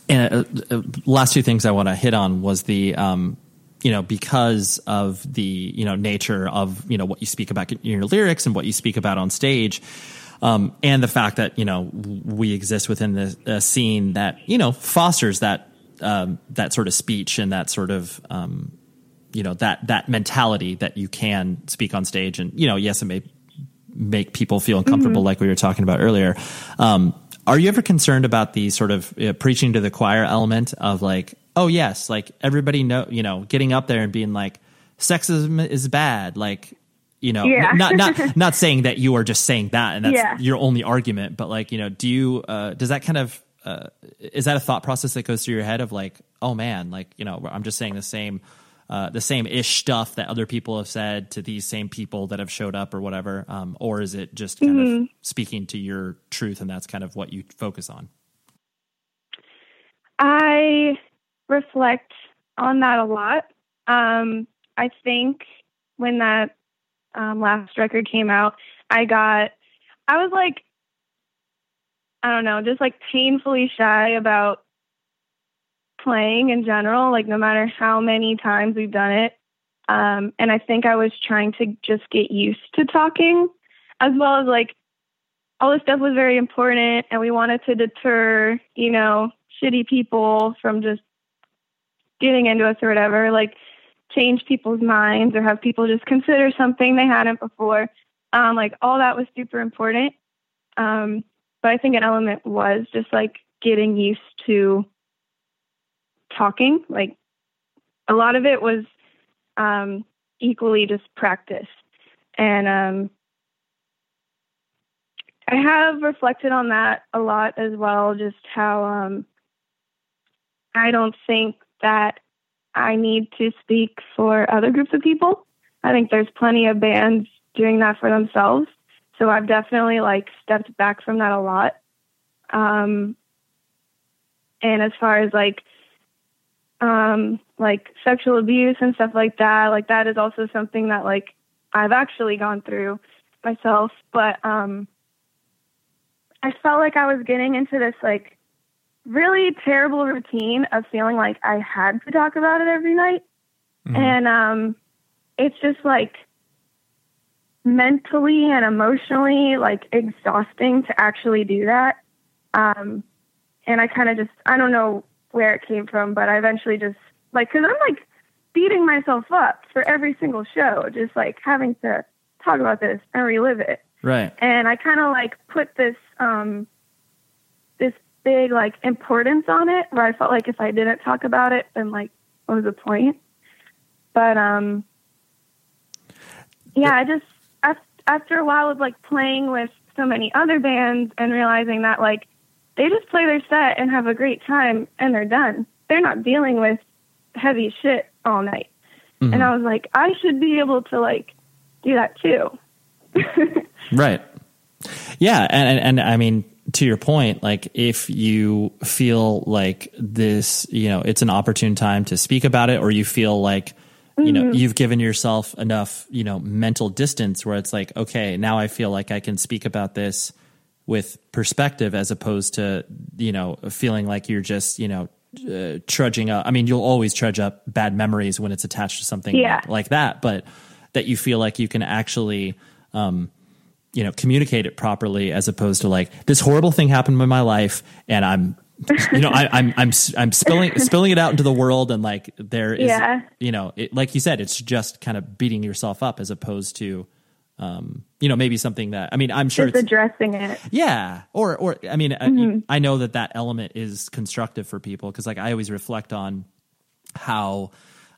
and uh, uh, last two things I want to hit on was the, um, you know, because of the, you know, nature of, you know, what you speak about in your lyrics and what you speak about on stage, um, and the fact that, you know, we exist within the uh, scene that, you know, fosters that um, that sort of speech and that sort of. Um, you know, that, that mentality that you can speak on stage and, you know, yes, it may make people feel uncomfortable mm-hmm. like we were talking about earlier. Um, are you ever concerned about the sort of uh, preaching to the choir element of like, oh yes, like everybody know, you know, getting up there and being like, sexism is bad. Like, you know, yeah. n- not, not, not saying that you are just saying that and that's yeah. your only argument, but like, you know, do you, uh, does that kind of, uh, is that a thought process that goes through your head of like, oh man, like, you know, I'm just saying the same Uh, the same ish stuff that other people have said to these same people that have showed up or whatever? Um, or is it just kind mm-hmm. of speaking to your truth and that's kind of what you focus on? I reflect on that a lot. Um, I think when that um, last record came out, I got, I was like, I don't know, just like painfully shy about playing in general, like no matter how many times we've done it. Um, and I think I was trying to just get used to talking, as well as like all this stuff was very important, and we wanted to deter, you know, shitty people from just getting into us or whatever, like change people's minds or have people just consider something they hadn't before. Um, like all that was super important. Um, but I think an element was just like getting used to talking. Like a lot of it was um, equally just practice. And um, I have reflected on that a lot as well, just how um, I don't think that I need to speak for other groups of people. I think there's plenty of bands doing that for themselves. So I've definitely like stepped back from that a lot. Um, and as far as like, um, like sexual abuse and stuff like that, like that is also something that like I've actually gone through myself. But, um, I felt like I was getting into this like really terrible routine of feeling like I had to talk about it every night. Mm-hmm. And, um, it's just like, mentally and emotionally like exhausting to actually do that. Um, and I kind of just, I don't know where it came from, but I eventually just like, cause I'm like beating myself up for every single show, just like having to talk about this and relive it. Right. And I kind of like put this, um, this big like importance on it where I felt like if I didn't talk about it, then like what was the point? But, um, yeah, I just, after a while of like playing with so many other bands and realizing that like they just play their set and have a great time and they're done. They're not dealing with heavy shit all night. Mm-hmm. And I was like, I should be able to like do that too. Right. Yeah. And, and, and I mean, to your point, like if you feel like this, you know, it's an opportune time to speak about it, or you feel like, you know, mm-hmm. you've given yourself enough, you know, mental distance where it's like, okay, now I feel like I can speak about this with perspective as opposed to, you know, feeling like you're just, you know, uh, trudging up. I mean, you'll always trudge up bad memories when it's attached to something yeah. like, like that, but that you feel like you can actually, um, you know, communicate it properly as opposed to like, this horrible thing happened in my life and I'm, you know, I, I'm, I'm, I'm spilling, spilling it out into the world. And like, there is, yeah. you know, it, like you said, it's just kind of beating yourself up as opposed to, um, you know, maybe something that, I mean, I'm sure just it's addressing it. Yeah. Or, or, I mean, mm-hmm. I, I know that that element is constructive for people. Cause like, I always reflect on how,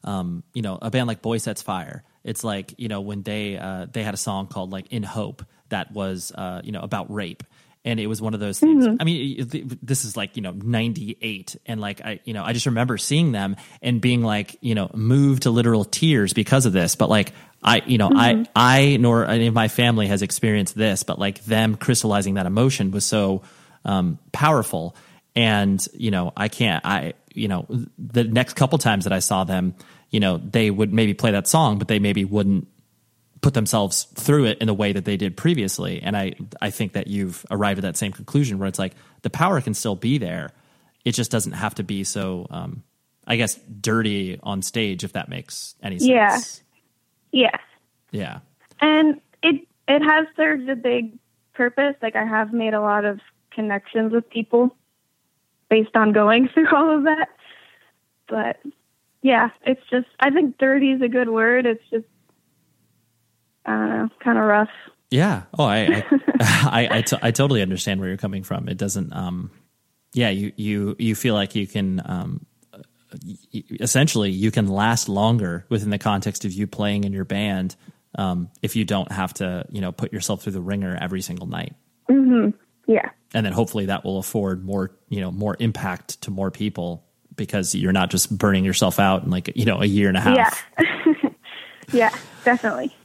um, you know, a band like Boy Sets Fire, it's like, you know, when they, uh, they had a song called like In Hope that was, uh, you know, about rape. And it was one of those things. Mm-hmm. I mean, this is like, you know, ninety-eight. And like, I, you know, I just remember seeing them and being like, you know, moved to literal tears because of this. But like, I, you know, mm-hmm. I, I, nor any of my family has experienced this, but like them crystallizing that emotion was so um, powerful. And, you know, I can't, I, you know, the next couple times that I saw them, you know, they would maybe play that song, but they maybe wouldn't put themselves through it in the way that they did previously. And I, I think that you've arrived at that same conclusion where it's like the power can still be there. It just doesn't have to be so, um, I guess, dirty on stage, if that makes any sense. Yeah. Yeah. Yeah. And it, it has served a big purpose. Like I have made a lot of connections with people based on going through all of that. But yeah, it's just, I think dirty is a good word. It's just, I don't know, kind of rough. Yeah. Oh, I, I, I, I, t- I totally understand where you're coming from. It doesn't, um, yeah, you, you, you feel like you can, um, essentially you can last longer within the context of you playing in your band. Um, if you don't have to, you know, put yourself through the ringer every single night. Mm-hmm. Yeah. And then hopefully that will afford more, you know, more impact to more people because you're not just burning yourself out in like, you know, a year and a half. Yeah. Yeah, definitely.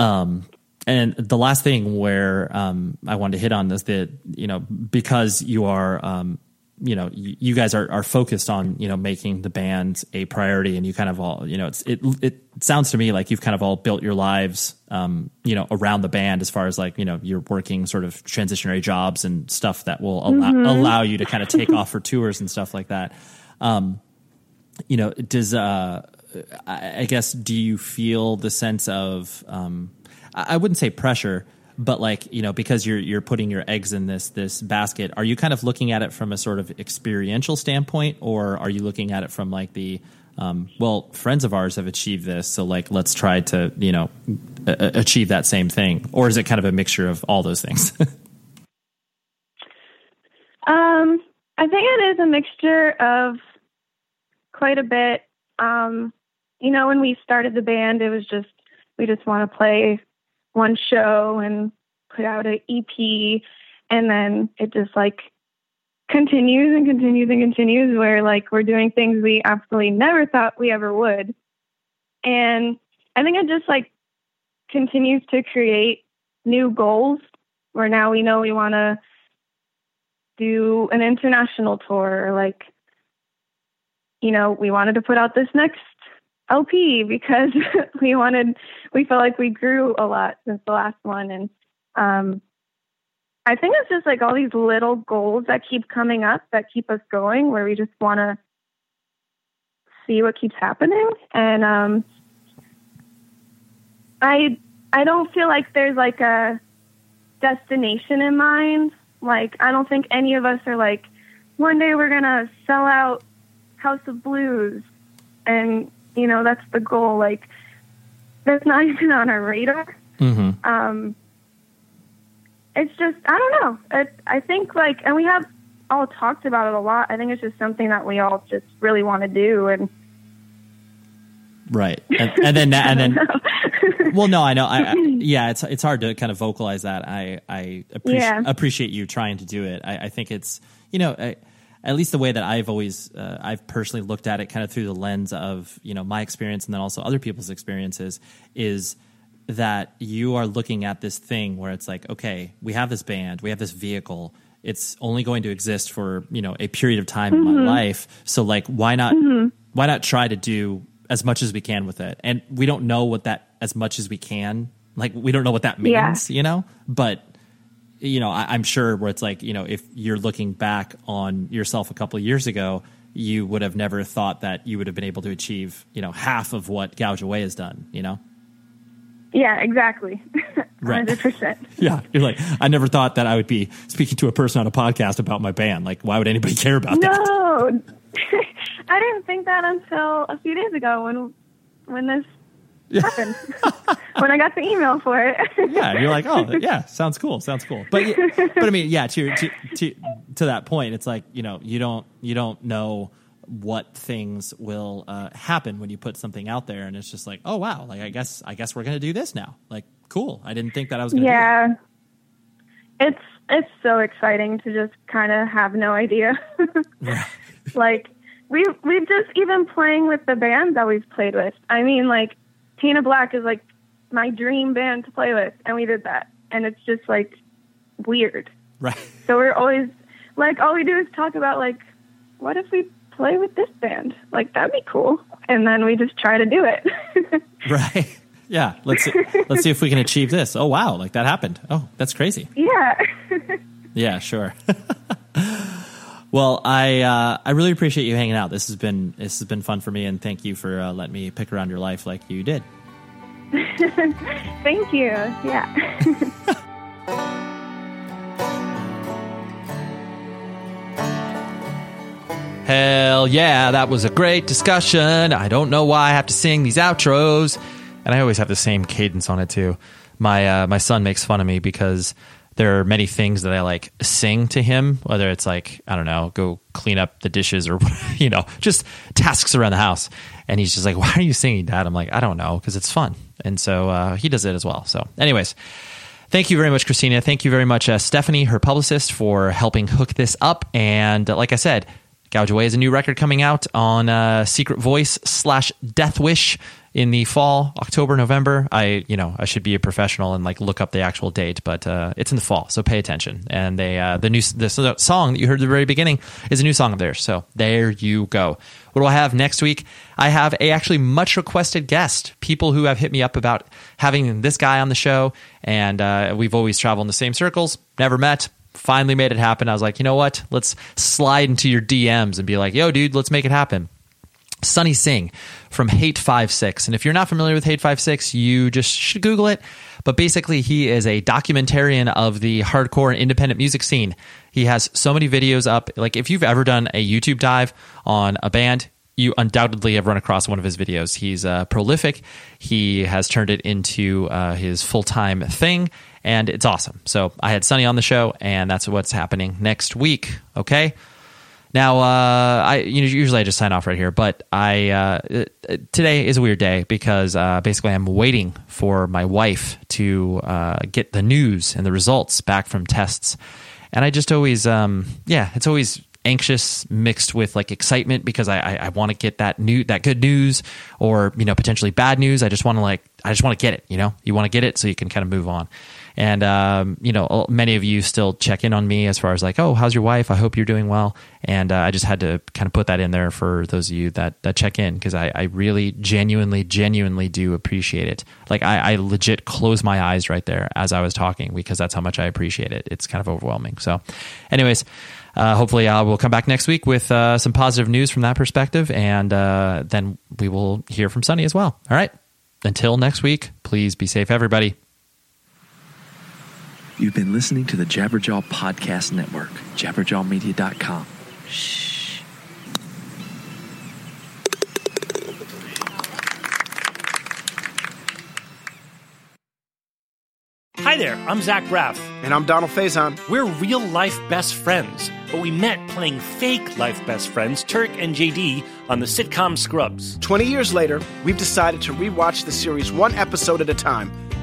Um, and the last thing where, um, I wanted to hit on this, that, you know, because you are, um, you know, you, you guys are, are focused on, you know, making the band a priority and you kind of all, you know, it's, it, it sounds to me like you've kind of all built your lives, um, you know, around the band as far as like, you know, you're working sort of transitionary jobs and stuff that will allow, mm-hmm. allow you to kind of take off for tours and stuff like that. Um, you know, does, uh, I guess, do you feel the sense of, um, I wouldn't say pressure, but like, you know, because you're, you're putting your eggs in this, this basket, are you kind of looking at it from a sort of experiential standpoint, or are you looking at it from like the, um, well, friends of ours have achieved this, so like, let's try to, you know, a- achieve that same thing? Or is it kind of a mixture of all those things? um, I think it is a mixture of quite a bit. Um, you know, when we started the band, it was just, we just want to play one show and put out an E P, and then it just like continues and continues and continues, where like we're doing things we absolutely never thought we ever would. And I think it just like continues to create new goals, where now we know we want to do an international tour, or like, you know, we wanted to put out this next L P because we wanted, we felt like we grew a lot since the last one. And um, I think it's just like all these little goals that keep coming up that keep us going, where we just want to see what keeps happening. And um, I, I don't feel like there's like a destination in mind. Like, I don't think any of us are like, one day we're going to sell out House of Blues, and you know, that's the goal. Like, that's not even on our radar. Mm-hmm. Um, it's just, I don't know. It, I think like, and we have all talked about it a lot. I think it's just something that we all just really want to do. And right. And, and then, and then, well, no, I know. I, I, yeah, it's, it's hard to kind of vocalize that. I, I appreci- yeah. appreciate you trying to do it. I, I think it's, you know, I, at least the way that I've always, uh, I've personally looked at it kind of through the lens of, you know, my experience and then also other people's experiences, is that you are looking at this thing where it's like, okay, we have this band, we have this vehicle. It's only going to exist for, you know, a period of time mm-hmm. in my life. So like, why not, mm-hmm. why not try to do as much as we can with it? And we don't know what that, as much as we can, like, we don't know what that means, yeah. you know, but you know, I, I'm sure where it's like, you know, if you're looking back on yourself a couple of years ago, you would have never thought that you would have been able to achieve, you know, half of what Gouge Away has done, you know? Yeah, exactly. Right. one hundred percent. Yeah. You're like, I never thought that I would be speaking to a person on a podcast about my band. Like, why would anybody care about no. that? No. I didn't think that until a few days ago when, when this yeah. happened. When I got the email for it. Yeah, you're like, oh, yeah, sounds cool, sounds cool. But but I mean, yeah, to to to, to that point, it's like, you know, you don't you don't know what things will uh, happen when you put something out there, and it's just like, oh wow, like I guess I guess we're gonna do this now. Like, cool. I didn't think that I was gonna. Yeah, do that. it's it's so exciting to just kind of have no idea. Like we we've just even playing with the bands that we've played with. I mean, like Tina Black is like my dream band to play with, and we did that, and it's just like weird, right? So we're always like, all we do is talk about like, what if we play with this band? Like, that'd be cool. And then we just try to do it. Right. Yeah, let's see, let's see if we can achieve this. Oh wow, like that happened. Oh, that's crazy. Yeah. Yeah, sure. Well, I uh, I really appreciate you hanging out. This has been this has been fun for me, and thank you for uh, letting me pick around your life like you did. Thank you. Yeah. Hell yeah, that was a great discussion. I don't know why I have to sing these outros, and I always have the same cadence on it too. My uh, my son makes fun of me because there are many things that I like sing to him, whether it's like, I don't know, go clean up the dishes or, you know, just tasks around the house. And he's just like, why are you singing, Dad? I'm like, I don't know, because it's fun. And so uh, he does it as well. So anyways, thank you very much, Christina. Thank you very much, uh, Stephanie, her publicist, for helping hook this up. And uh, like I said, Gouge Away is a new record coming out on uh, Secret Voice slash Death Wish in the fall, October, November. I, you know, I should be a professional and like look up the actual date, but uh, it's in the fall, so pay attention. And they, uh, the new the song that you heard at the very beginning is a new song of theirs. So there you go. What do I have next week? I have a actually much requested guest. People who have hit me up about having this guy on the show, and uh, we've always traveled in the same circles, never met. Finally made it happen. I was like, you know what? Let's slide into your D Ms and be like, yo, dude, let's make it happen. Sunny Singh from Hate five six. And if you're not familiar with Hate five six, you just should Google it. But basically, he is a documentarian of the hardcore and independent music scene. He has so many videos up. Like, if you've ever done a YouTube dive on a band, you undoubtedly have run across one of his videos. He's uh, prolific. He has turned it into uh, his full-time thing, and it's awesome. So I had Sunny on the show, and that's what's happening next week, okay? Now, uh, I you know, usually I just sign off right here, but I uh, today is a weird day because uh, basically I'm waiting for my wife to uh, get the news and the results back from tests. And I just always, um, yeah, it's always anxious mixed with like excitement because I I, I want to get that new that good news or, you know, potentially bad news. I just want to like I just want to get it. You know, you want to get it so you can kind of move on. And, um, you know, many of you still check in on me as far as like, oh, how's your wife? I hope you're doing well. And uh, I just had to kind of put that in there for those of you that, that check in because I, I really genuinely, genuinely do appreciate it. Like I, I legit closed my eyes right there as I was talking because that's how much I appreciate it. It's kind of overwhelming. So anyways, uh, hopefully I will come back next week with uh, some positive news from that perspective. And uh, then we will hear from Sunny as well. All right. Until next week, please be safe, everybody. You've been listening to the Jabberjaw Podcast Network, jabberjaw media dot com. Shh. Hi there, I'm Zach Braff. And I'm Donald Faison. We're real-life best friends, but we met playing fake-life best friends, Turk and J D, on the sitcom Scrubs. Twenty years later, we've decided to rewatch the series one episode at a time,